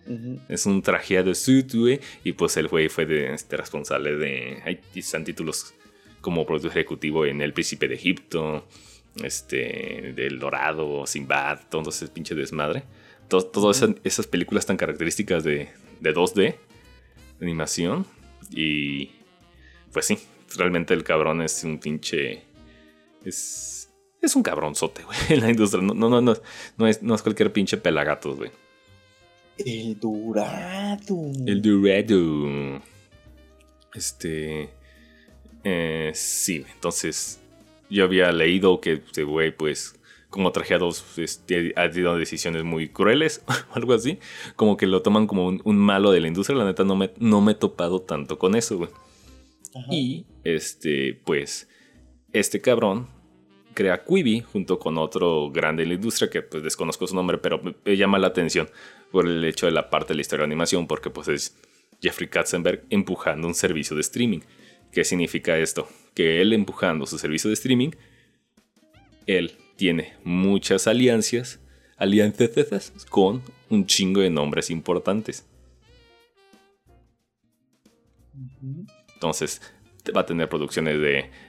Uh-huh. Es un trajeado suitue. Y pues el güey fue responsable de... Ahí están títulos como productor ejecutivo en El Príncipe de Egipto, del Dorado, Sinbad, todo ese pinche desmadre. Todas esas películas tan características de 2D, de animación. Y pues sí, realmente el cabrón es un pinche... Es un cabronzote, güey, en la industria. No es cualquier pinche pelagatos, güey. El Dorado. Sí, entonces yo había leído que este güey, pues... como trajeados ha tenido decisiones muy crueles o algo así. Como que lo toman como un malo de la industria. La neta no me he topado tanto con eso, güey. Y pues este cabrón crea Quibi junto con otro grande de la industria que pues desconozco su nombre, pero me llama la atención por el hecho de la parte de la historia de animación, porque pues es Jeffrey Katzenberg empujando un servicio de streaming. ¿Qué significa esto? Que él empujando su servicio de streaming, él tiene muchas alianzas con un chingo de nombres importantes. Entonces va a tener producciones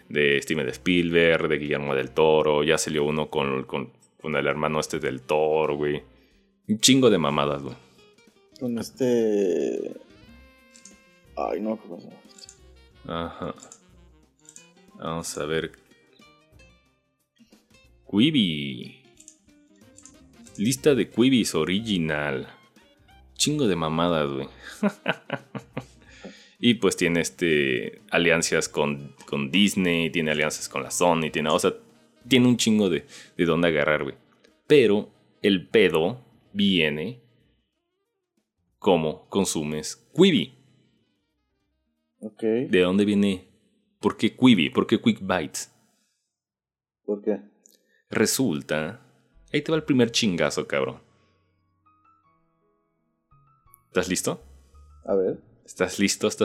de Steven Spielberg, de Guillermo del Toro. Ya salió uno con el hermano del Toro, güey. Un chingo de mamadas, güey. Con Ay, no, ¿cómo se llama? Ajá. Vamos a ver... Quibi. Lista de Quibis original. Chingo de mamadas, güey. Y pues tiene alianzas con Disney, tiene alianzas con la Sony, tiene, o sea, tiene un chingo de dónde agarrar, güey. Pero el pedo viene cómo consumes Quibi. Ok. ¿De dónde viene? ¿Por qué Quibi? ¿Por qué Quick Bites? ¿Por qué? Resulta... Ahí te va el primer chingazo, cabrón. ¿Estás listo? A ver. ¿Estás listo? Ajá,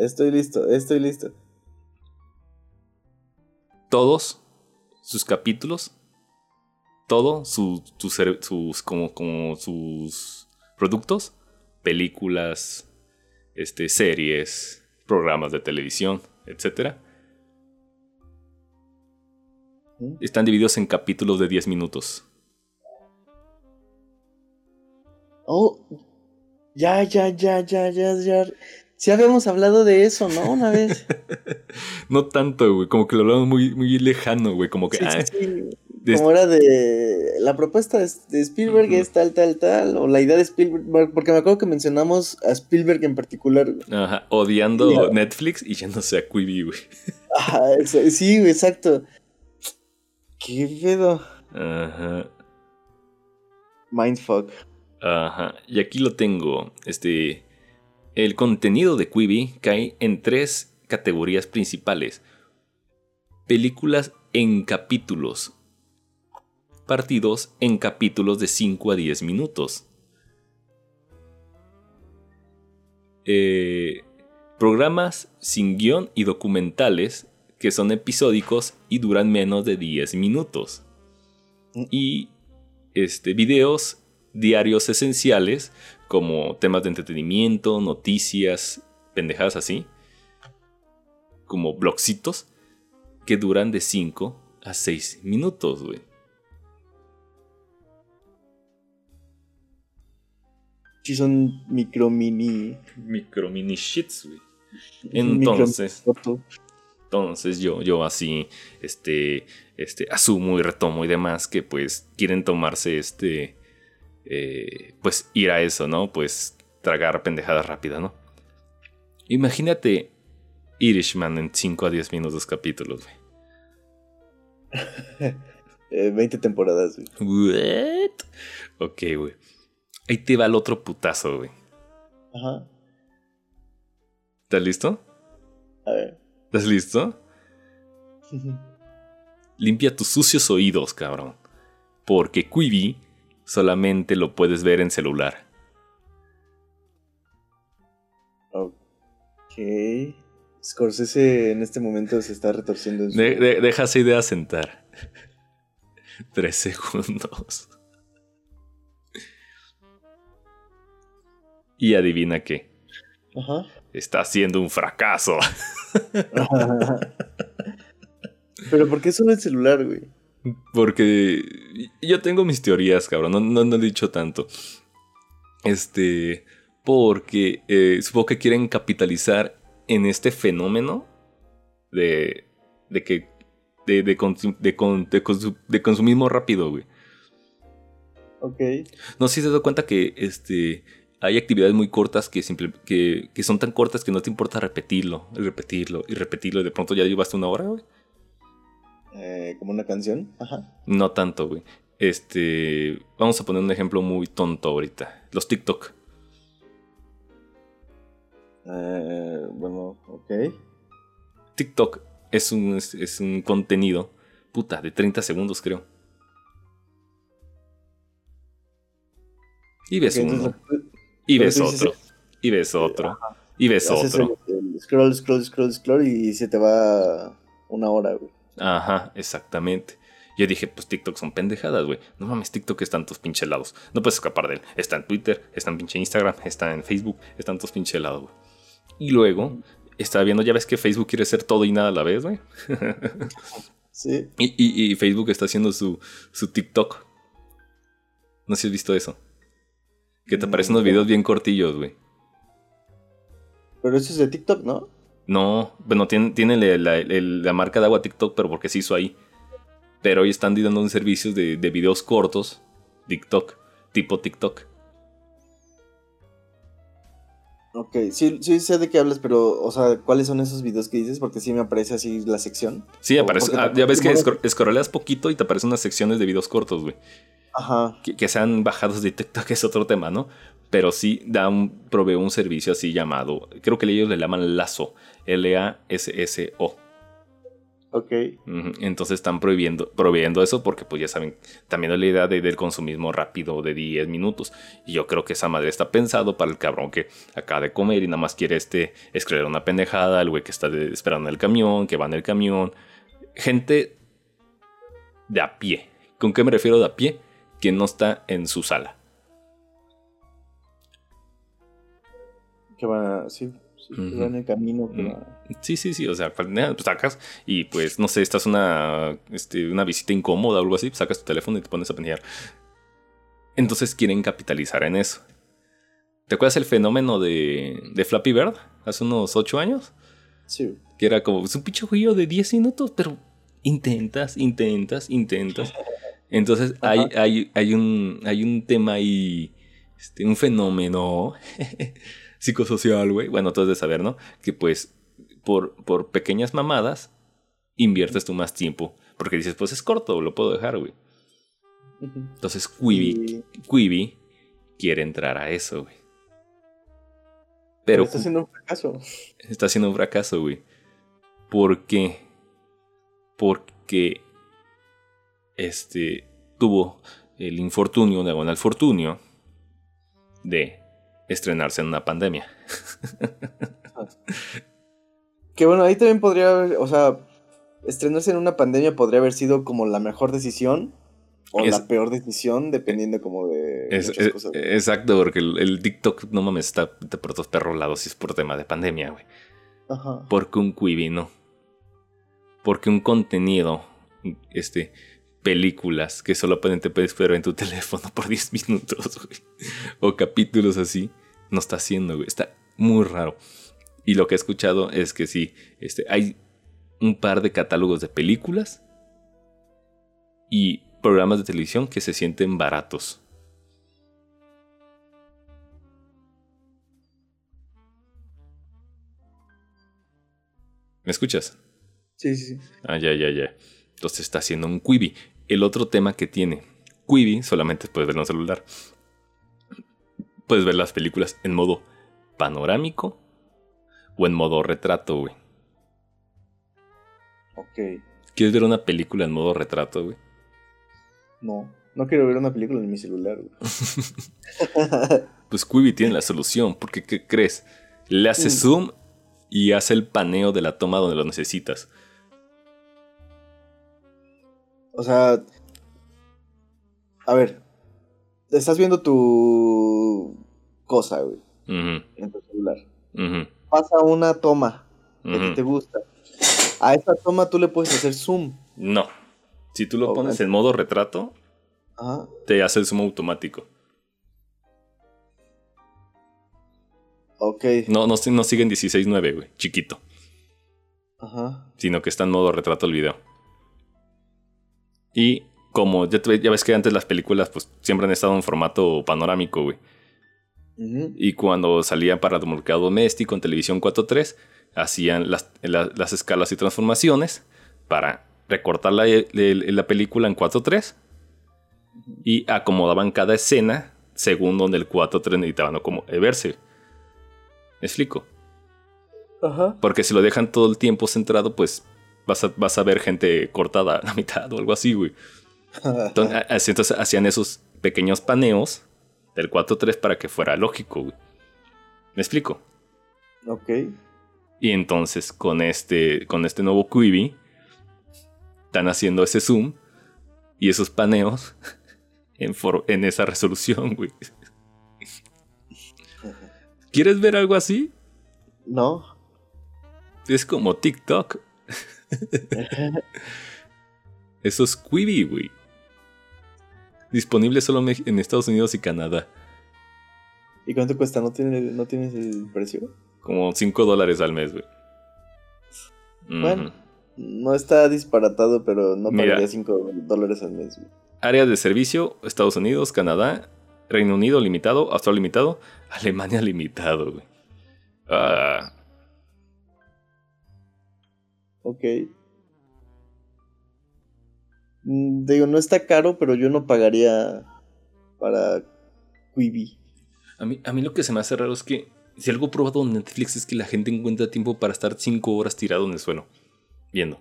estoy listo. Todos sus capítulos, todos sus productos, películas, series, programas de televisión, etcétera, están divididos en capítulos de 10 minutos. Oh, ya. Sí habíamos hablado de eso, ¿no? Una vez. No tanto, güey. Como que lo hablamos muy, muy lejano, güey. Como que... Sí. Como era de... La propuesta de Spielberg es tal. O la idea de Spielberg. Porque me acuerdo que mencionamos a Spielberg en particular, güey. Ajá. Odiando Netflix y yéndose a Quibi, güey. Ajá, sí, güey, exacto. ¿Qué pedo? Ajá. Mindfuck. Ajá. Y aquí lo tengo. El contenido de Quibi cae en 3 categorías principales: películas en capítulos, partidos en capítulos de 5 a 10 minutos, programas sin guión y documentales que son episódicos y duran menos de 10 minutos. Y videos diarios esenciales como temas de entretenimiento, noticias, pendejadas así, como blogcitos que duran de 5 a 6 minutos, güey. Sí, son micro mini shits, güey. Entonces yo así asumo y retomo y demás que pues quieren tomarse pues ir a eso, ¿no? Pues tragar pendejadas rápidas, ¿no? Imagínate Irishman en 5 a 10 minutos capítulos, güey. 20 temporadas, güey. What? Ok, güey. Ahí te va el otro putazo, güey. Ajá. ¿Estás listo? A ver. ¿Estás listo? Limpia tus sucios oídos, cabrón. Porque Quibi solamente lo puedes ver en celular. Ok. Scorsese en este momento se está retorciendo. Deja esa idea sentar. 3 segundos. Y adivina qué. Ajá. Está siendo un fracaso. Pero ¿por qué solo el celular, güey? Porque yo tengo mis teorías, cabrón. No he dicho tanto. Porque supongo que quieren capitalizar en este fenómeno de consumismo rápido, güey. Ok. No sé si te has dado cuenta que hay actividades muy cortas que son tan cortas que no te importa repetirlo. Y de pronto ya llevaste 1 hora, güey. ¿Como una canción? Ajá. No tanto, güey. Vamos a poner un ejemplo muy tonto ahorita. Los TikTok. Bueno, ok. TikTok es un contenido, puta, de 30 segundos, creo. Y ves uno. Y ves otro, y ves otro, ajá, y ves otro. El scroll y se te va 1 hora, güey. Ajá, exactamente. Yo dije, pues TikTok son pendejadas, güey. No mames, TikTok está en tus pinches lados. No puedes escapar de él. Está en Twitter, está en pinche Instagram, está en Facebook, está en tus pinches lados, güey. Y luego, estaba viendo, ya ves que Facebook quiere ser todo y nada a la vez, güey. Sí. Y Facebook está haciendo su TikTok. No sé si has visto eso. Que te aparecen unos videos bien cortillos, güey. Pero eso es de TikTok, ¿no? No, bueno, tiene la marca de agua TikTok, pero porque se hizo ahí. Pero hoy están dando un servicio de videos cortos, TikTok, tipo TikTok. Ok, sí sé de qué hablas, pero, o sea, ¿cuáles son esos videos que dices? Porque sí me aparece así la sección. Sí, aparece, ya ves que escroleas poquito y te aparecen unas secciones de videos cortos, güey. Ajá. Que sean bajados de TikTok es otro tema, ¿no? Pero sí provee un servicio así llamado, creo que ellos le llaman Lasso, LASSO. Ok. Entonces están proveyendo eso porque pues ya saben, también es la idea del consumismo rápido de 10 minutos. Y yo creo que esa madre está pensado para el cabrón que acaba de comer y nada más quiere escribir una pendejada, el güey que está esperando en el camión, que va en el camión. Gente de a pie. ¿Con qué me refiero de a pie? Que no está en su sala. Que va, sí, uh-huh. Que va en el camino. Sí, o sea, pues, sacas y pues, no sé, estás una visita incómoda o algo así, sacas tu teléfono y te pones a pendejar. Entonces quieren capitalizar en eso. ¿Te acuerdas el fenómeno de Flappy Bird? Hace unos 8 años. Sí. Que era como, es un pinche juego de 10 minutos, pero intentas. Entonces hay un tema ahí, un fenómeno psicosocial, güey. Bueno, tú has de saber, ¿no? Que pues por pequeñas mamadas inviertes tú más tiempo. Porque dices, pues es corto, lo puedo dejar, güey. Uh-huh. Entonces Quibi quiere entrar a eso, güey. Pero está siendo un fracaso. Está siendo un fracaso, güey. ¿Por qué? Porque tuvo el infortunio, diagonal al fortunio, de estrenarse en una pandemia. Que bueno, ahí también podría haber, o sea, estrenarse en una pandemia podría haber sido como la mejor decisión. O la peor decisión, dependiendo como de muchas cosas. Exacto, porque el TikTok, no mames, está por todos perros lados y es por tema de pandemia, güey. Ajá. Porque un cuivino. Porque un contenido, películas que solo te puedes ver en tu teléfono por 10 minutos, güey. O capítulos así, no está haciendo, güey. Está muy raro. Y lo que he escuchado es que sí, hay un par de catálogos de películas y programas de televisión que se sienten baratos. ¿Me escuchas? Sí, sí, sí. Ah, ya. Entonces está haciendo un Quibi. El otro tema que tiene Quibi, solamente puedes verlo en celular. Puedes ver las películas en modo panorámico o en modo retrato, güey. Ok. ¿Quieres ver una película en modo retrato, güey? No quiero ver una película en mi celular, güey. Pues Quibi tiene la solución, porque ¿qué crees? Le hace zoom y hace el paneo de la toma donde lo necesitas. O sea, a ver, estás viendo tu cosa, güey, en tu celular. Pasa una toma que te gusta. A esa toma tú le puedes hacer zoom. No. Si tú lo pones en modo retrato, te hace el zoom automático. Ok. No sigue en 16:9, güey, chiquito. Ajá. Sino que está en modo retrato el video. Y como ya ves que antes las películas pues siempre han estado en formato panorámico, güey. Y cuando salían para el mercado doméstico en televisión 4:3, hacían las escalas y transformaciones para recortar la película en 4:3 y acomodaban cada escena según donde el 4:3 necesitaban como verse. ¿Me explico? Ajá. Porque si lo dejan todo el tiempo centrado, pues vas a ver gente cortada a la mitad o algo así, güey. Entonces hacían esos pequeños paneos del 4:3 para que fuera lógico, güey. ¿Me explico? Ok. Y entonces con este nuevo Quibi están haciendo ese zoom y esos paneos en esa resolución, güey. ¿Quieres ver algo así? No. Es como TikTok. Eso es Quibi, güey. Disponible solo en Estados Unidos y Canadá. ¿Y cuánto cuesta? ¿No tienes el precio? Como $5 al mes, güey. Bueno. No está disparatado, pero no pagaría $5 al mes. Áreas de servicio, Estados Unidos, Canadá, Reino Unido limitado, Australia limitado, Alemania limitado, güey. Ok. Digo, no está caro, pero yo no pagaría para Quibi. A mí lo que se me hace raro es que si algo probado en Netflix es que la gente encuentra tiempo para estar 5 horas tirado en el suelo viendo.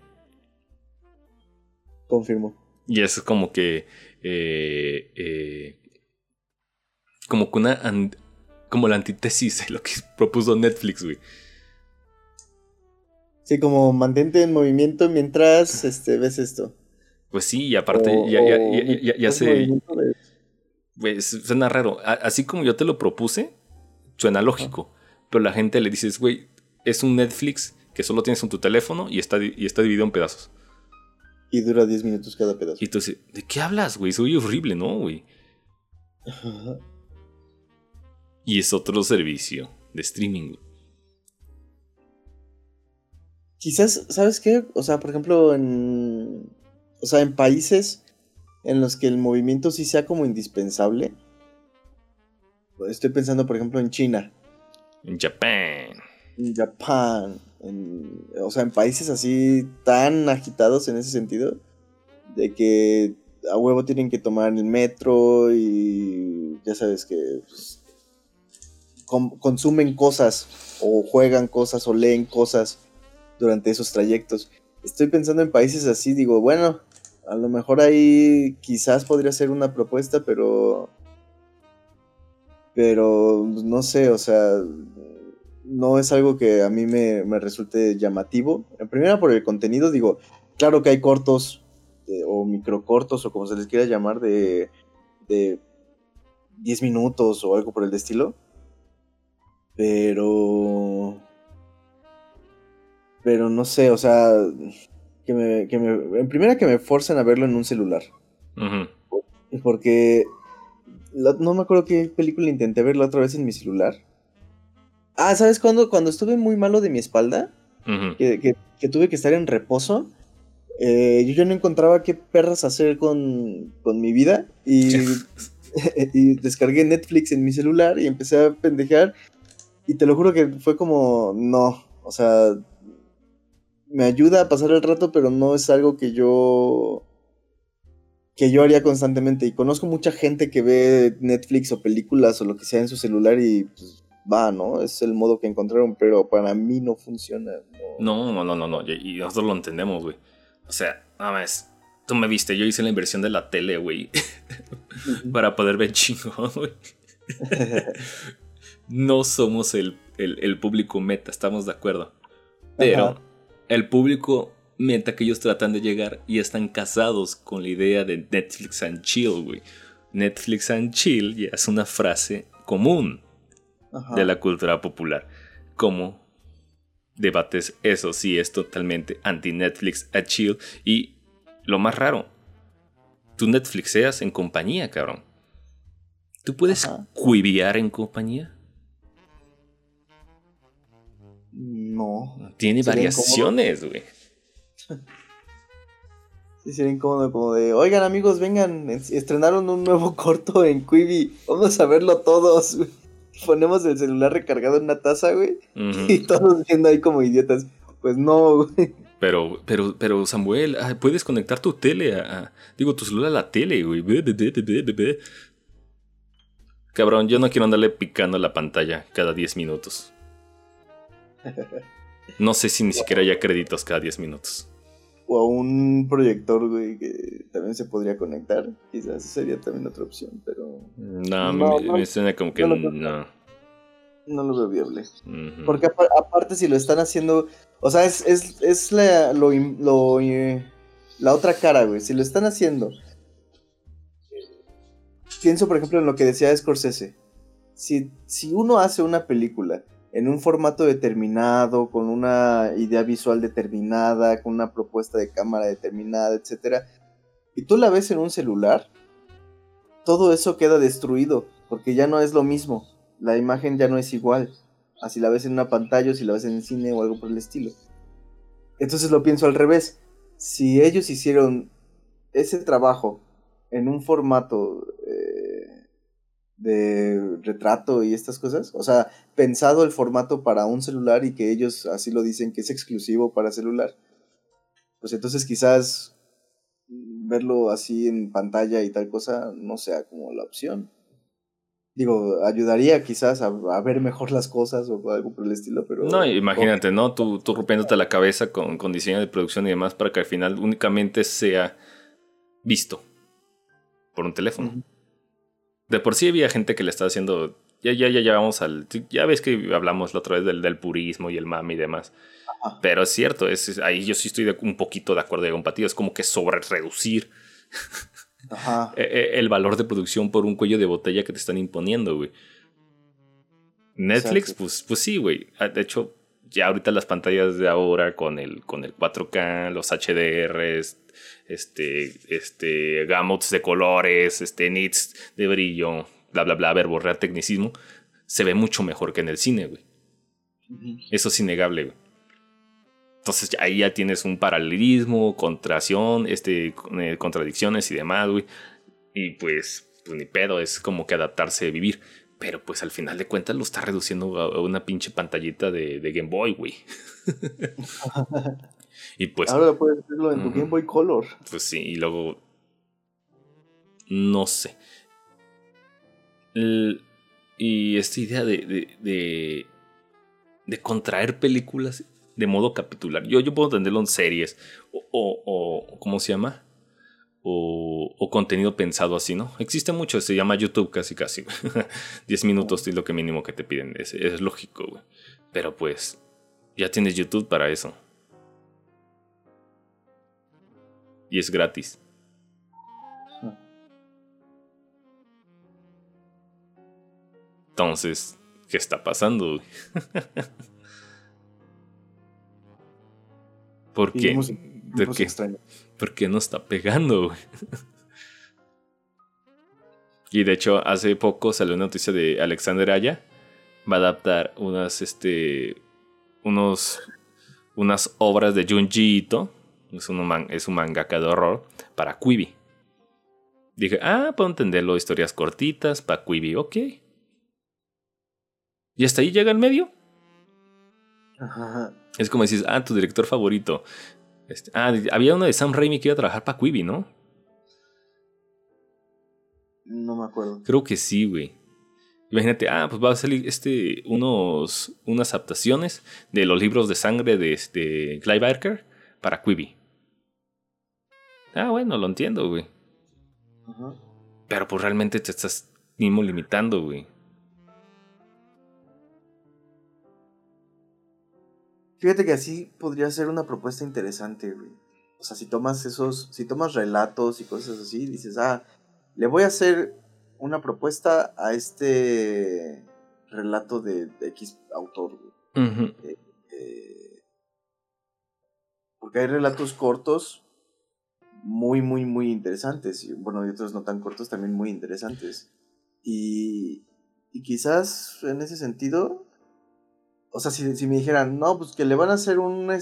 Confirmo. Y eso es como que como la antítesis de lo que propuso Netflix, güey. Sí, como mantente en movimiento mientras ves esto. Pues sí, y aparte ya se... Pues, suena raro. Así como yo te lo propuse, suena lógico. Pero la gente le dices, güey, es un Netflix que solo tienes en tu teléfono y está dividido en pedazos. Y dura 10 minutos cada pedazo. Y entonces, ¿de qué hablas, güey? Soy horrible, ¿no, güey? Ajá. Y es otro servicio de streaming. Quizás, ¿sabes qué? O sea, por ejemplo, en países en los que el movimiento sí sea como indispensable. Estoy pensando, por ejemplo, en China. En Japón. En países así tan agitados en ese sentido. De que a huevo tienen que tomar el metro y ya sabes que pues, consumen cosas o juegan cosas o leen cosas durante esos trayectos. Estoy pensando en países así, digo, bueno, a lo mejor ahí quizás podría ser una propuesta, pero no sé, o sea, no es algo que a mí me resulte llamativo. En primera por el contenido, digo, claro que hay cortos o microcortos, o como se les quiera llamar, de 10 minutos o algo por el estilo. Pero no sé, o sea, que me en primera que me forcen a verlo en un celular. Uh-huh. Porque no me acuerdo qué película intenté verla otra vez en mi celular. Ah, ¿sabes cuándo? Cuando estuve muy malo de mi espalda, uh-huh, que tuve que estar en reposo, yo ya no encontraba qué perras hacer con mi vida y, y descargué Netflix en mi celular y empecé a pendejear y te lo juro que fue como, no, o sea, me ayuda a pasar el rato, pero no es algo que yo haría constantemente. Y conozco mucha gente que ve Netflix o películas o lo que sea en su celular y pues va, ¿no? Es el modo que encontraron, pero para mí no funciona. No. Y nosotros lo entendemos, güey. O sea, nada más, tú me viste, yo hice la inversión de la tele, güey. Para poder ver chingón, güey. No somos el público meta, estamos de acuerdo. Pero ajá, el público meta que ellos tratan de llegar y están casados con la idea de Netflix and chill, güey. Netflix and chill ya es una frase común. Ajá. De la cultura popular. ¿Cómo debates eso? Sí, es totalmente anti-Netflix a chill. Y lo más raro, tú Netflixeas en compañía, cabrón. ¿Tú puedes cuiviar en compañía? No. Tiene variaciones, güey. Sí, sería incómodo como de, oigan amigos, vengan, estrenaron un nuevo corto en Quibi, vamos a verlo todos, güey. Ponemos el celular recargado en una taza, güey. Uh-huh. Y todos viendo ahí como idiotas. Pues no, güey. Pero Samuel, puedes conectar tu tele tu celular a la tele, güey. Cabrón, yo no quiero andarle picando la pantalla cada 10 minutos. No sé si ni siquiera haya créditos cada 10 minutos. O a un proyector, güey, que también se podría conectar. Quizás sería también otra opción, pero... No, me suena como que no. No lo veo viable. Uh-huh. Porque aparte si lo están haciendo... O sea, es la otra cara, güey. Si lo están haciendo... Pienso, por ejemplo, en lo que decía Scorsese. Si uno hace una película... en un formato determinado, con una idea visual determinada, con una propuesta de cámara determinada, etcétera, y tú la ves en un celular, todo eso queda destruido, porque ya no es lo mismo, la imagen ya no es igual, así la ves en una pantalla, o si la ves en el cine o algo por el estilo. Entonces lo pienso al revés, si ellos hicieron ese trabajo en un formato... de retrato y estas cosas, o sea, pensado el formato para un celular y que ellos así lo dicen que es exclusivo para celular, pues entonces quizás verlo así en pantalla y tal cosa no sea como la opción. Digo, ayudaría quizás a ver mejor las cosas o algo por el estilo, pero... No, imagínate, o... ¿no? Tú rompiéndote la cabeza con diseño de producción y demás para que al final únicamente sea visto por un teléfono. Mm-hmm. De por sí había gente que le estaba haciendo... Ya vamos al... Ya ves que hablamos la otra vez del purismo y el mame y demás. Ajá. Pero es cierto, ahí yo sí estoy un poquito de acuerdo con Patiño. Es como que sobre reducir el valor de producción por un cuello de botella que te están imponiendo, güey. Netflix, pues sí, güey. De hecho, ya ahorita las pantallas de ahora con el 4K, los HDRs... gamuts de colores, nits de brillo, bla, bla, bla, verborrear tecnicismo, se ve mucho mejor que en el cine, güey. Uh-huh. Eso es innegable, güey. Entonces ahí ya tienes un paralelismo, contradicciones y demás, güey. Y pues ni pedo, es como que adaptarse a vivir. Pero pues al final de cuentas lo está reduciendo a una pinche pantallita de Game Boy, güey. Y pues, ahora puedes hacerlo en tu Game Boy Color. Pues sí, y luego no sé. Y esta idea de contraer películas de modo capitular. Yo puedo entenderlo en series o ¿cómo se llama? O contenido pensado así, ¿no? Existe mucho, se llama YouTube casi 10 minutos es lo que mínimo que te piden. Es lógico, güey. Pero pues ya tienes YouTube para eso. y es gratis. Entonces, ¿qué está pasando? ¿Por qué? ¿Por qué no está pegando? Y de hecho, hace poco salió una noticia de Alexander Aya. Va a adaptar unas obras de Junji Ito. Es un mangaka de horror para Quibi. Dije, puedo entenderlo. Historias cortitas para Quibi, ok. Y hasta ahí llega el medio. Ajá. Es como decís, tu director favorito. Había una de Sam Raimi que iba a trabajar para Quibi, ¿no? No me acuerdo. Creo que sí, güey. Imagínate, pues va a salir unas adaptaciones de los libros de sangre de Clive Barker para Quibi. Bueno, lo entiendo, güey. Uh-huh. Pero pues realmente te estás mismo limitando, güey. Fíjate que así podría ser una propuesta interesante, güey. O sea, si tomas relatos y cosas así, dices, le voy a hacer una propuesta a este relato de X autor, güey. Uh-huh. Porque hay relatos cortos muy, muy, muy interesantes. Y, bueno, y otros no tan cortos, también muy interesantes. Y quizás en ese sentido, o sea, si me dijeran, no, pues que le van a hacer una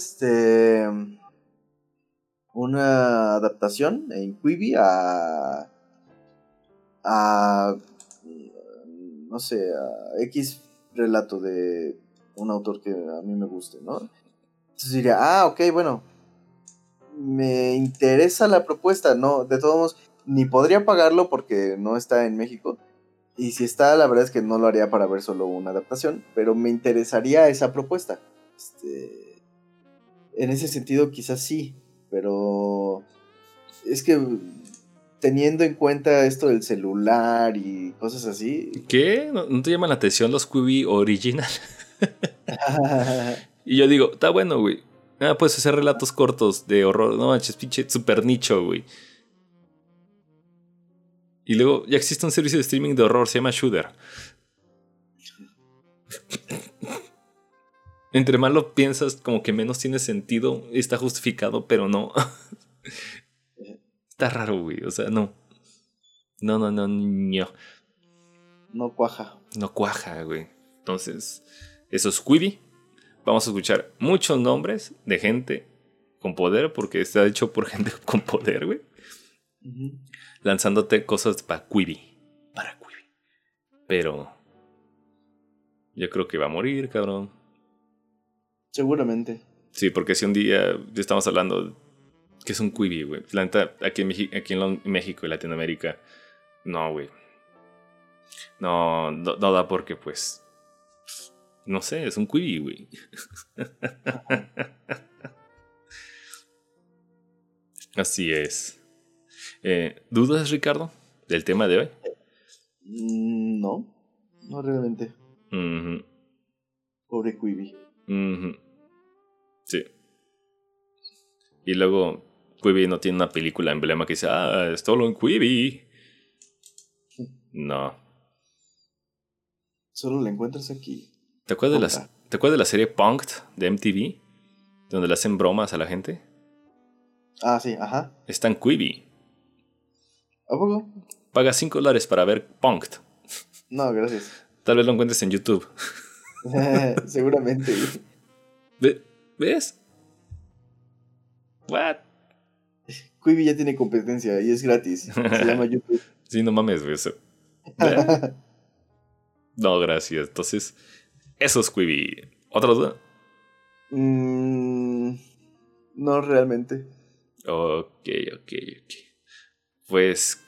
adaptación en Quibi a no sé, a X relato de un autor que a mí me guste, ¿no? Entonces diría, ok, bueno, me interesa la propuesta. No, de todos modos, ni podría pagarlo porque no está en México, y si está, la verdad es que no lo haría para ver solo una adaptación, pero me interesaría esa propuesta. En ese sentido quizás sí, pero es que teniendo en cuenta esto del celular y cosas así. ¿Qué? ¿No te llaman la atención los Quibi Original? Y yo digo, está bueno, güey. Puedes hacer relatos cortos de horror. No manches, pinche super nicho, güey. Y luego ya existe un servicio de streaming de horror, se llama Shudder. Entre más lo piensas, como que menos tiene sentido. Está justificado, pero no. Está raro, güey. O sea, no. No. No cuaja. No cuaja, güey. Entonces, eso es Quibi. Vamos a escuchar muchos nombres de gente con poder, porque está hecho por gente con poder, güey. Uh-huh. Lanzándote cosas para Quibi. Pero yo creo que va a morir, cabrón. Seguramente. Sí, porque si un día estamos hablando que es un Quibi, güey. La neta, aquí en México y Latinoamérica, no, güey. No da, porque pues, no sé, es un Quibi, güey. Así es. ¿Dudas, Ricardo, del tema de hoy? No realmente. Uh-huh. Pobre Quibi. Uh-huh. Sí. Y luego Quibi no tiene una película emblema que dice, es todo en Quibi. ¿Qué? No. Solo la encuentras aquí. ¿Te acuerdas de la serie Punk'd de MTV? Donde le hacen bromas a la gente. Sí, ajá. Está en Quibi. ¿A poco? Paga $5 para ver Punk'd. No, gracias. Tal vez lo encuentres en YouTube. Seguramente. ¿Ves? What? Quibi ya tiene competencia y es gratis. Se llama YouTube. Sí, no mames, güey. No, gracias. Entonces, eso es Quibi. ¿Otra duda? No, realmente. Ok. Pues,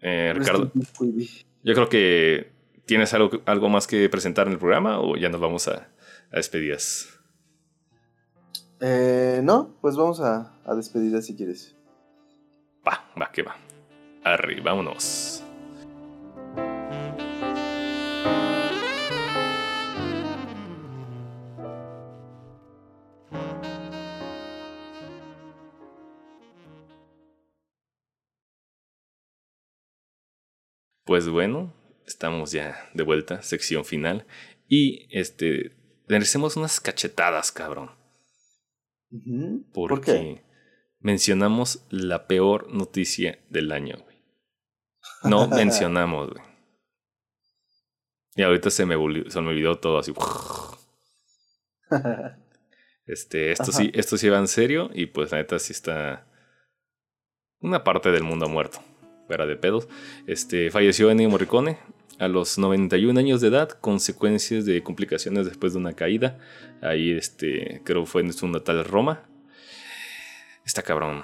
Ricardo, yo creo que tienes algo más que presentar en el programa, o ya nos vamos a despedidas. No, pues vamos a despedidas si quieres. Va, que va. Arri, vámonos. Pues bueno, estamos ya de vuelta, sección final. Y merecemos unas cachetadas, cabrón. ¿Por qué? Mencionamos la peor noticia del año, güey. No mencionamos, güey. Y ahorita se me olvidó todo así. Esto sí va en serio. Y pues la neta sí está una parte del mundo muerto. Fuera de pedos. Falleció Ennio Morricone a los 91 años de edad, consecuencias de complicaciones después de una caída. Ahí creo fue en su natal Roma. Está cabrón.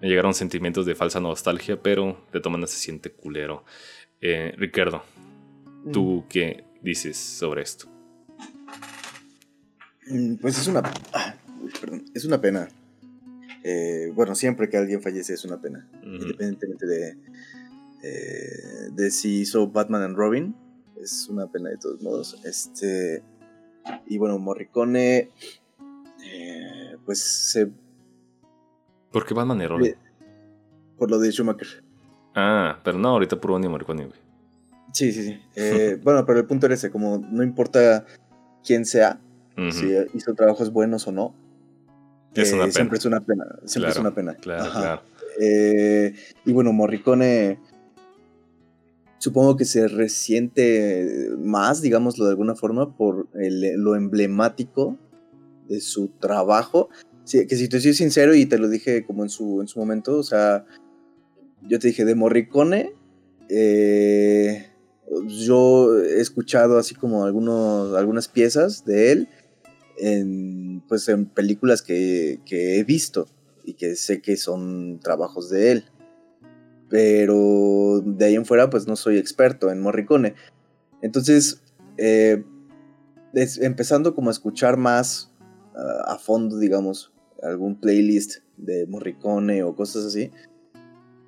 Me llegaron sentimientos de falsa nostalgia, pero de todas maneras se siente culero. Ricardo, ¿tú qué dices sobre esto? Pues es una pena. Bueno, siempre que alguien fallece es una pena. Independientemente de si hizo Batman and Robin, es una pena de todos modos. Y bueno, Morricone, pues se... ¿Por qué Batman y Robin? Por lo de Schumacher. Ah, pero no, ahorita puro Ennio Morricone, güey. Sí. Bueno, pero el punto era ese, como no importa quién sea, si hizo trabajos buenos o no. Es una pena. Siempre es una pena. Siempre, claro, es una pena. Claro. Y bueno, Morricone supongo que se resiente más, digámoslo de alguna forma, por lo emblemático de su trabajo. Sí, que si te soy sincero, y te lo dije como en su momento, o sea, yo te dije de Morricone, yo he escuchado así como algunas piezas de él en películas que he visto y que sé que son trabajos de él, pero de ahí en fuera pues no soy experto en Morricone. Entonces empezando como a escuchar más a fondo, digamos, algún playlist de Morricone o cosas así,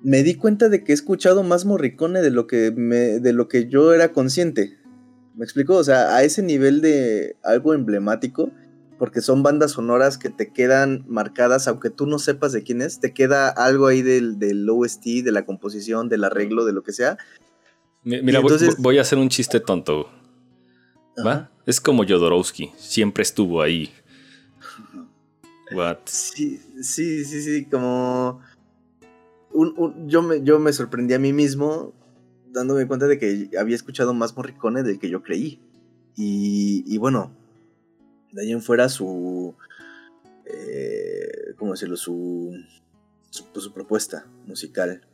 me di cuenta de que he escuchado más Morricone de lo que yo era consciente. ¿Me explico? O sea, a ese nivel de algo emblemático, porque son bandas sonoras que te quedan marcadas, aunque tú no sepas de quién es, te queda algo ahí del OST, de la composición, del arreglo, de lo que sea. Mira, entonces... voy a hacer un chiste tonto. ¿Va? Ajá. Es como Jodorowsky, siempre estuvo ahí. What? Sí, como... Yo me sorprendí a mí mismo dándome cuenta de que había escuchado más Morricone del que yo creí. Y bueno, de ahí en fuera su... ¿cómo decirlo? Su propuesta musical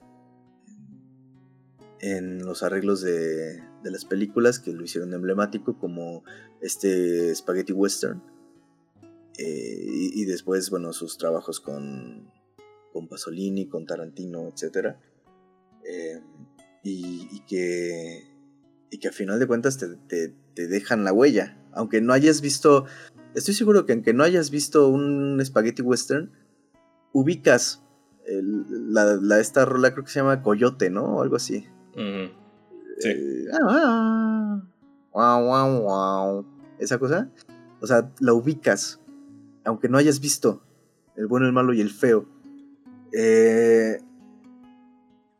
en los arreglos de las películas que lo hicieron emblemático, como Spaghetti Western. Y después, bueno, sus trabajos con Pasolini, con Tarantino, etc. Y que a final de cuentas te dejan la huella. Aunque no hayas visto... Estoy seguro que aunque no hayas visto un Spaghetti Western, ubicas esta rola, creo que se llama Coyote, ¿no? O algo así. Sí. Esa cosa. O sea, la ubicas. Aunque no hayas visto El bueno, el malo y el feo.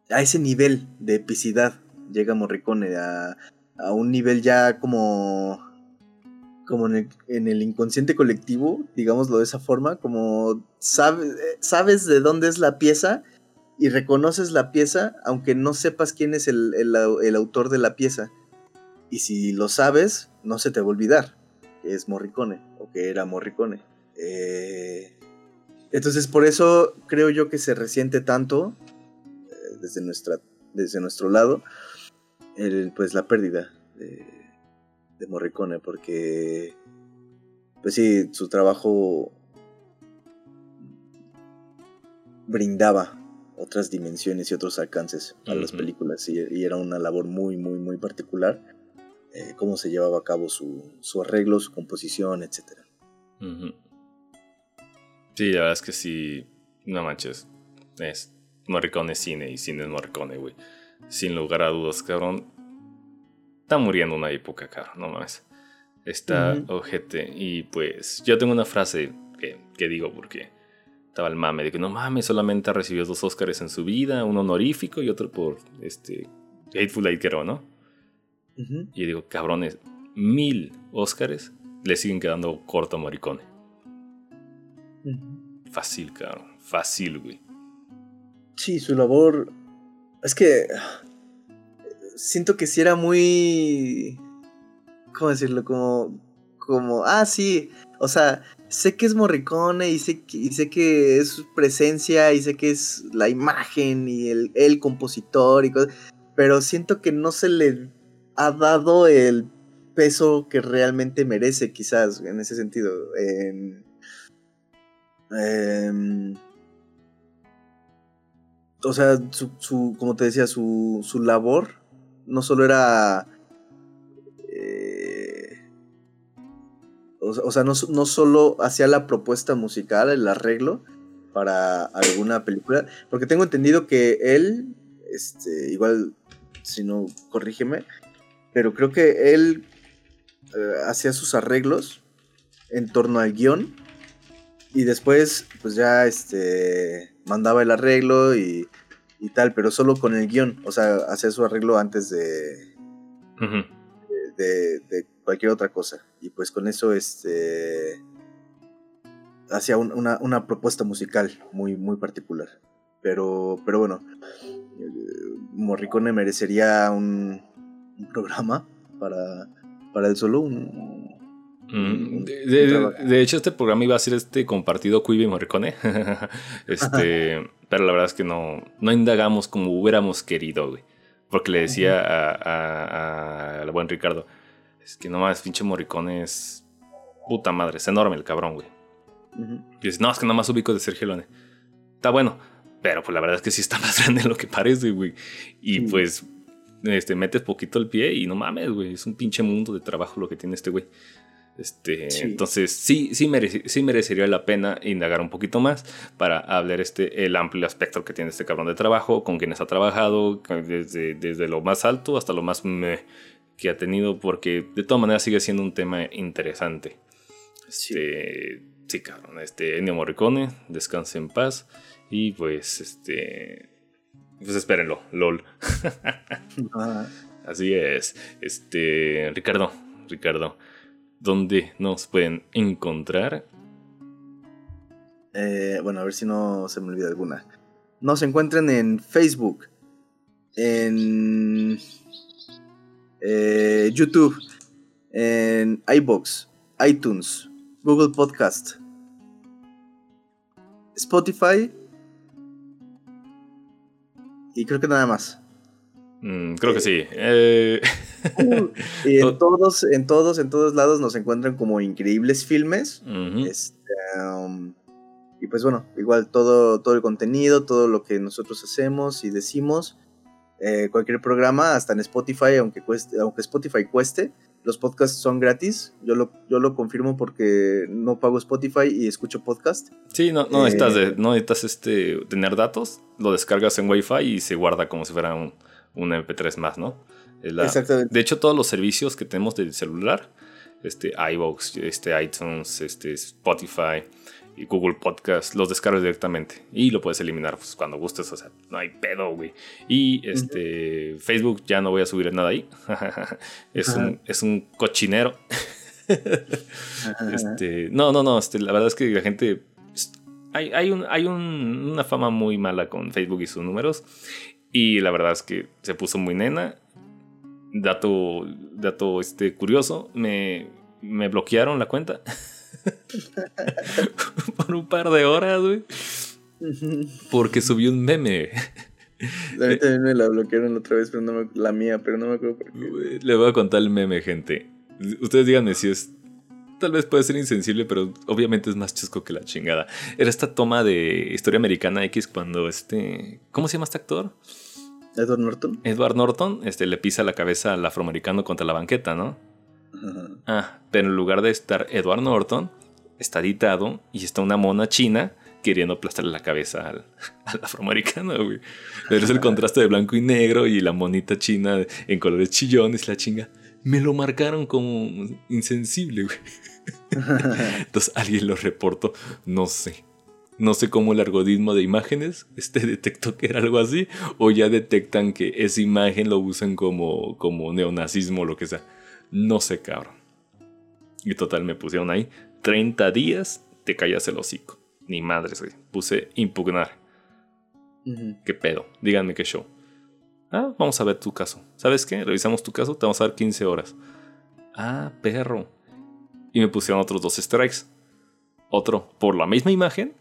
A ese nivel de epicidad llega Morricone, a un nivel ya como en el inconsciente colectivo, digámoslo de esa forma, como sabes de dónde es la pieza y reconoces la pieza aunque no sepas quién es el autor de la pieza, y si lo sabes no se te va a olvidar que es Morricone o que era Morricone. Entonces por eso creo yo que se resiente tanto desde nuestro lado la pérdida de Morricone, porque pues sí, su trabajo brindaba otras dimensiones y otros alcances a las películas, y era una labor muy muy muy particular, cómo se llevaba a cabo su arreglo, su composición, etcétera. Sí, la verdad es que sí, no manches, es Morricone cine y cine es Morricone, güey. Sin lugar a dudas, cabrón. Está muriendo una época, cabrón, no mames. Está ojete. Y pues yo tengo una frase que digo porque estaba el mame de que no mames, solamente ha recibido 2 Óscares en su vida, uno honorífico y otro por Hateful Eight, creo, ¿no? Uh-huh. Y yo digo, cabrones, 1000 Óscares le siguen quedando corto a Morricone. Uh-huh. Fácil, cabrón, fácil, güey. Sí, su labor... Es que... Siento que sí era muy... ¿Cómo decirlo? Como... Ah, sí. O sea, sé que es Morricone y sé que es su presencia y sé que es la imagen y el compositor y cosas. Pero siento que no se le ha dado el peso que realmente merece, quizás, en ese sentido. O sea, su como te decía, su labor no solo era... o sea, no solo hacía la propuesta musical, el arreglo para alguna película. Porque tengo entendido que él, igual, si no, corrígeme, pero creo que él hacía sus arreglos en torno al guión. Y después, pues ya, mandaba el arreglo y tal, pero solo con el guión. O sea, hacía su arreglo antes de, uh-huh, de cualquier otra cosa. Y pues con eso, hacía una propuesta musical muy, muy particular. Pero bueno, Morricone merecería un programa para él solo, de hecho, este programa iba a ser compartido Quibi Morricone. Pero la verdad es que no indagamos como hubiéramos querido, güey. Porque le decía al buen Ricardo, es que nomás pinche Morricone es puta madre, es enorme el cabrón, güey. Uh-huh. Y dice, no, es que nomás ubico de Sergio Leone. Está bueno, pero pues la verdad es que sí está más grande de lo que parece, güey. Y pues metes poquito el pie y no mames, güey, es un pinche mundo de trabajo lo que tiene este güey. Sí. Entonces sí merecería la pena indagar un poquito más para hablar el amplio espectro que tiene este cabrón de trabajo, con quienes ha trabajado, desde lo más alto hasta lo más que ha tenido, porque de todas maneras sigue siendo un tema interesante. Sí, cabrón, Ennio Morricone, descanse en paz. Y pues pues espérenlo, lol. Así es. Ricardo, ¿dónde nos pueden encontrar? Bueno, a ver si no se me olvida alguna. Nos encuentran en Facebook, en YouTube, en iVoox, iTunes, Google Podcast, Spotify y creo que nada más. Creo que sí. Y en todos lados nos encuentran como Increíbles Filmes. Uh-huh. Y pues bueno, igual todo el contenido, todo lo que nosotros hacemos y decimos, cualquier programa, hasta en Spotify, aunque Spotify cueste, los podcasts son gratis. Yo lo confirmo porque no pago Spotify y escucho podcast. Sí, no necesitas tener datos, lo descargas en Wi-Fi y se guarda como si fuera un MP3 más, ¿no? Exactamente. De hecho, todos los servicios que tenemos del celular, iVoox, iTunes, Spotify y Google Podcast, los descargas directamente y lo puedes eliminar pues, cuando gustes, o sea, no hay pedo, güey. Y uh-huh, Facebook ya no voy a subir nada ahí. es un cochinero. La verdad es que la gente hay una fama muy mala con Facebook y sus números. Y la verdad es que se puso muy nena. Dato curioso, me bloquearon la cuenta por un par de horas, güey, porque subí un meme. A mí también me la bloquearon otra vez, la mía, pero no me acuerdo por qué. Le voy a contar el meme, gente. Ustedes díganme si es... Tal vez puede ser insensible, pero obviamente es más chusco que la chingada. Era esta toma de Historia Americana X cuando ¿cómo se llama este actor? Edward Norton le pisa la cabeza al afroamericano contra la banqueta, ¿no? Uh-huh. Pero en lugar de estar Edward Norton, está editado y está una mona china queriendo aplastarle la cabeza al afroamericano, güey. Pero es el contraste de blanco y negro y la monita china en colores chillones, la chinga. Me lo marcaron como insensible, güey. Entonces alguien lo reportó. No sé. no sé cómo el algoritmo de imágenes detectó que era algo así, o ya detectan que esa imagen lo usan como neonazismo o lo que sea. No sé, cabrón. Y total, me pusieron ahí 30 días, te callas el hocico. Ni madres, güey. Puse impugnar. Uh-huh. ¿Qué pedo? Díganme qué show. Ah, vamos a ver tu caso. ¿Sabes qué? Revisamos tu caso, te vamos a dar 15 horas. Ah, perro. Y me pusieron otros 2 strikes. Otro por la misma imagen.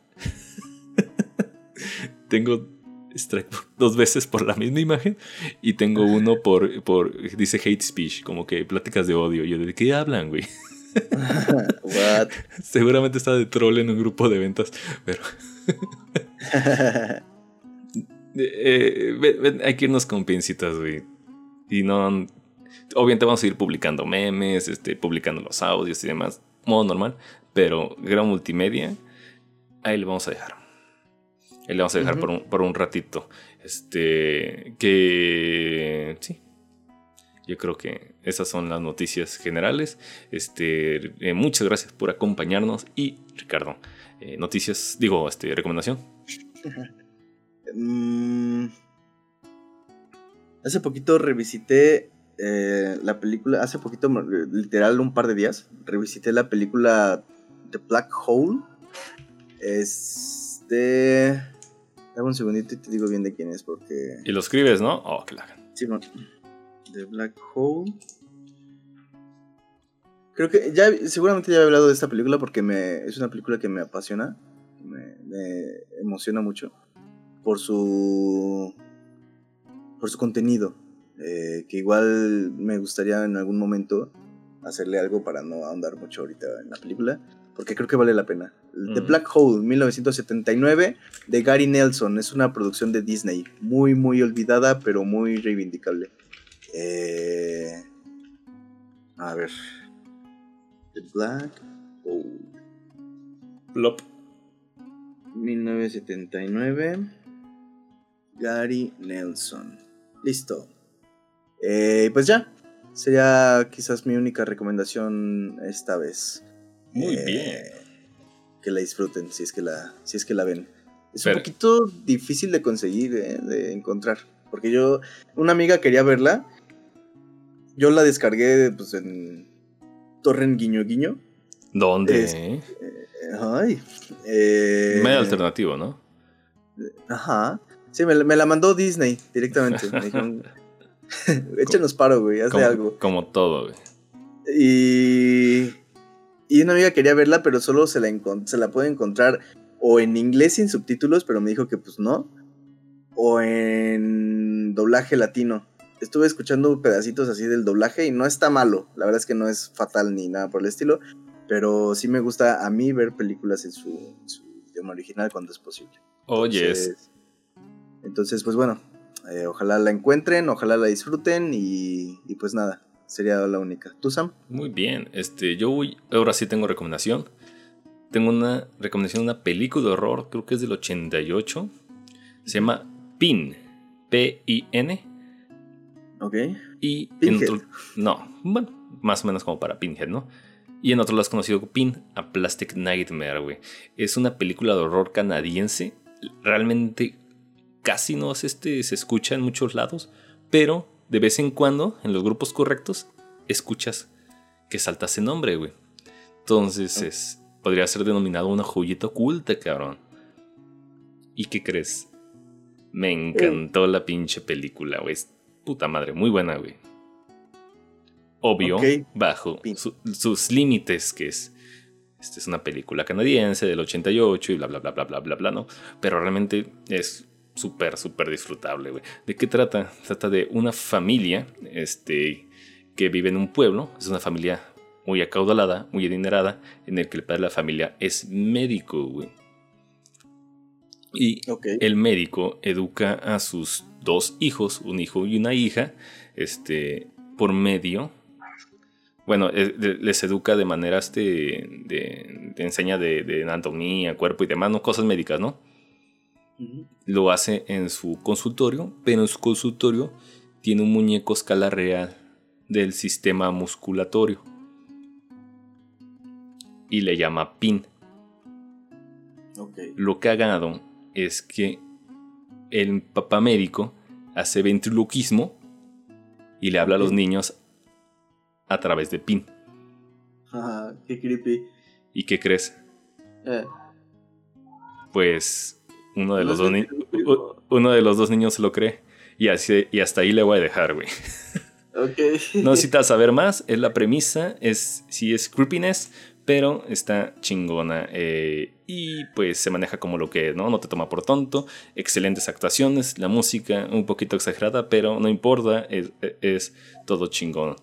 Tengo strike 2 veces por la misma imagen. Y tengo uno por dice hate speech, como que pláticas de odio. Yo, ¿de qué hablan, güey? What? Seguramente está de troll en un grupo de ventas, pero hay que irnos con pincitas, güey. Y no, obviamente vamos a ir publicando memes, publicando los audios y demás, modo normal, pero gran multimedia ahí le vamos a dejar. Ahí le vamos a dejar, uh-huh, por un ratito. Que sí. Yo creo que esas son las noticias generales. Muchas gracias por acompañarnos. Y Ricardo, noticias, digo, recomendación. Hace poquito revisité la película. Hace poquito, literal un par de días, revisité la película The Black Hole. Dame un segundito y te digo bien de quién es, porque... Y lo escribes, ¿no? Oh, claro. Sí, bueno. The Black Hole. Creo que seguramente ya he hablado de esta película, porque es una película que me apasiona, me emociona mucho por su contenido, que igual me gustaría en algún momento hacerle algo para no ahondar mucho ahorita en la película, porque creo que vale la pena. Mm. The Black Hole, 1979, de Gary Nelson. Es una producción de Disney, muy muy olvidada, pero muy reivindicable. A ver, The Black Hole, Plop, 1979, Gary Nelson. Listo. Pues ya, sería quizás mi única recomendación esta vez. Muy bien. Que la disfruten, si es que la ven. Es un poquito difícil de conseguir, de encontrar, porque una amiga quería verla. Yo la descargué, pues, en Torrent Guiño Guiño. ¿Dónde? Medio alternativo, ¿no? Ajá. Sí, me la mandó Disney directamente. Me dijeron, échanos paro, güey, haz de algo. Como todo, güey. Y una amiga quería verla, pero solo se la puede encontrar o en inglés sin subtítulos, pero me dijo que pues no, o en doblaje latino. Estuve escuchando pedacitos así del doblaje y no está malo. La verdad es que no es fatal ni nada por el estilo, pero sí me gusta a mí ver películas en su idioma original cuando es posible. Entonces, pues bueno, ojalá la encuentren, ojalá la disfruten y pues nada, sería la única. ¿Tú, Sam? Muy bien, yo ahora sí tengo recomendación. Tengo una recomendación de una película de horror, creo que es del 88. Se llama Pin, P-I-N. Ok. Y Pinhead. Más o menos como para Pinhead, ¿no? Y en otro lado es conocido como Pin, a Plastic Nightmare, güey. Es una película de horror canadiense. Realmente casi no se escucha en muchos lados, pero de vez en cuando, en los grupos correctos, escuchas que salta ese nombre, güey. Entonces, okay, podría ser denominado una joyita oculta, cabrón. ¿Y qué crees? Me encantó la pinche película, güey. Puta madre, muy buena, güey. Obvio, okay, bajo sus límites, que es... es una película canadiense del 88 y bla, bla, bla, bla, bla, bla, bla, ¿no? Pero realmente es súper, súper disfrutable, güey. ¿De qué trata? Trata de una familia, que vive en un pueblo. Es una familia muy acaudalada, muy adinerada, en el que el padre de la familia es médico, güey. Y el médico educa a sus 2 hijos, un hijo y una hija, por medio, bueno, les educa de manera, te enseña de anatomía, cuerpo y demás, ¿no? Cosas médicas, ¿no? Uh-huh. Lo hace en su consultorio, pero en su consultorio tiene un muñeco a escala real del sistema musculatorio y le llama Pin. Okay. Lo cagado es que el papá médico hace ventriloquismo y le habla a los niños a través de PIN. Ah, qué creepy. ¿Y qué crees? Pues uno de los dos niños se lo cree. Y hasta ahí le voy a dejar, güey. Okay. No necesitas saber más. Es la premisa. Sí es creepiness, pero está chingona. Y pues se maneja como lo que es, ¿no? No te toma por tonto. Excelentes actuaciones. La música un poquito exagerada, pero no importa. Es todo chingón.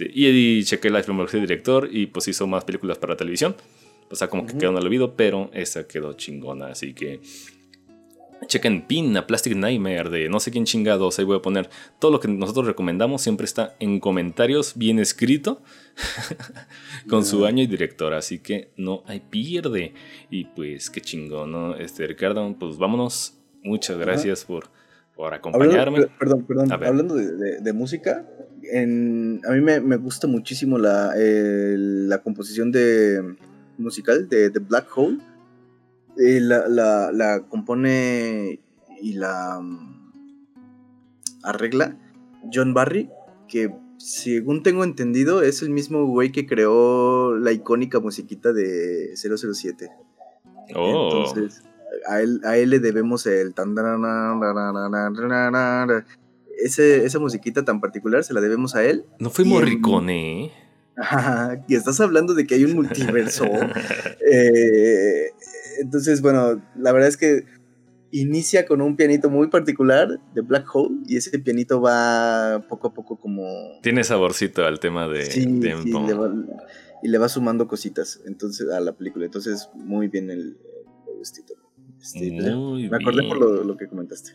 Y chequé la filmografía del director y pues hizo más películas para televisión. O sea, como que quedó en el olvido, pero esa quedó chingona. Así que... chequen PIN, a Plastic Nightmare de no sé quién chingados. Ahí voy a poner todo lo que nosotros recomendamos. Siempre está en comentarios bien escrito con su año y director, así que no hay pierde. Y pues qué chingón, ¿no? Ricardo, pues vámonos. Muchas gracias por acompañarme. Perdón. Hablando de música, a mí me gusta muchísimo la composición musical de Black Hole. La compone y la arregla John Barry, que según tengo entendido es el mismo güey que creó la icónica musiquita de 007. Oh. Entonces a él le debemos el tan esa musiquita tan particular, se la debemos a él. No fue Morricone, y estás hablando de que hay un multiverso. Entonces, bueno, la verdad es que inicia con un pianito muy particular de Black Hole, y ese pianito va poco a poco como... tiene saborcito al tema de tempo. Y le va sumando cositas entonces a la película. Entonces, muy bien el gustito. Me acordé por lo que comentaste.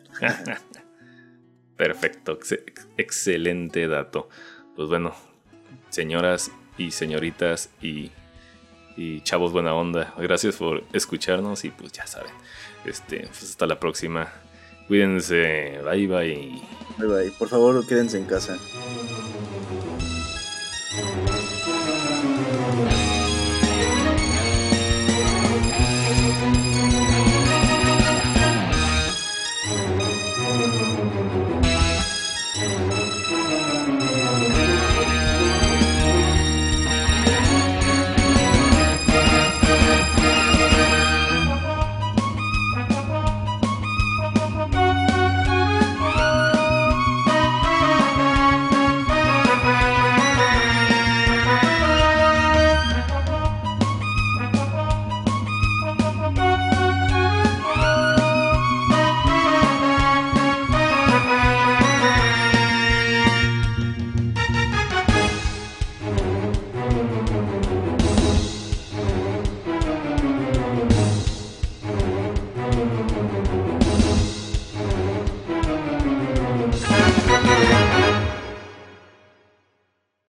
Perfecto, excelente dato. Pues bueno, señoras y señoritas y chavos buena onda, gracias por escucharnos y pues ya saben, pues hasta la próxima, cuídense, bye bye. Por favor, quédense en casa.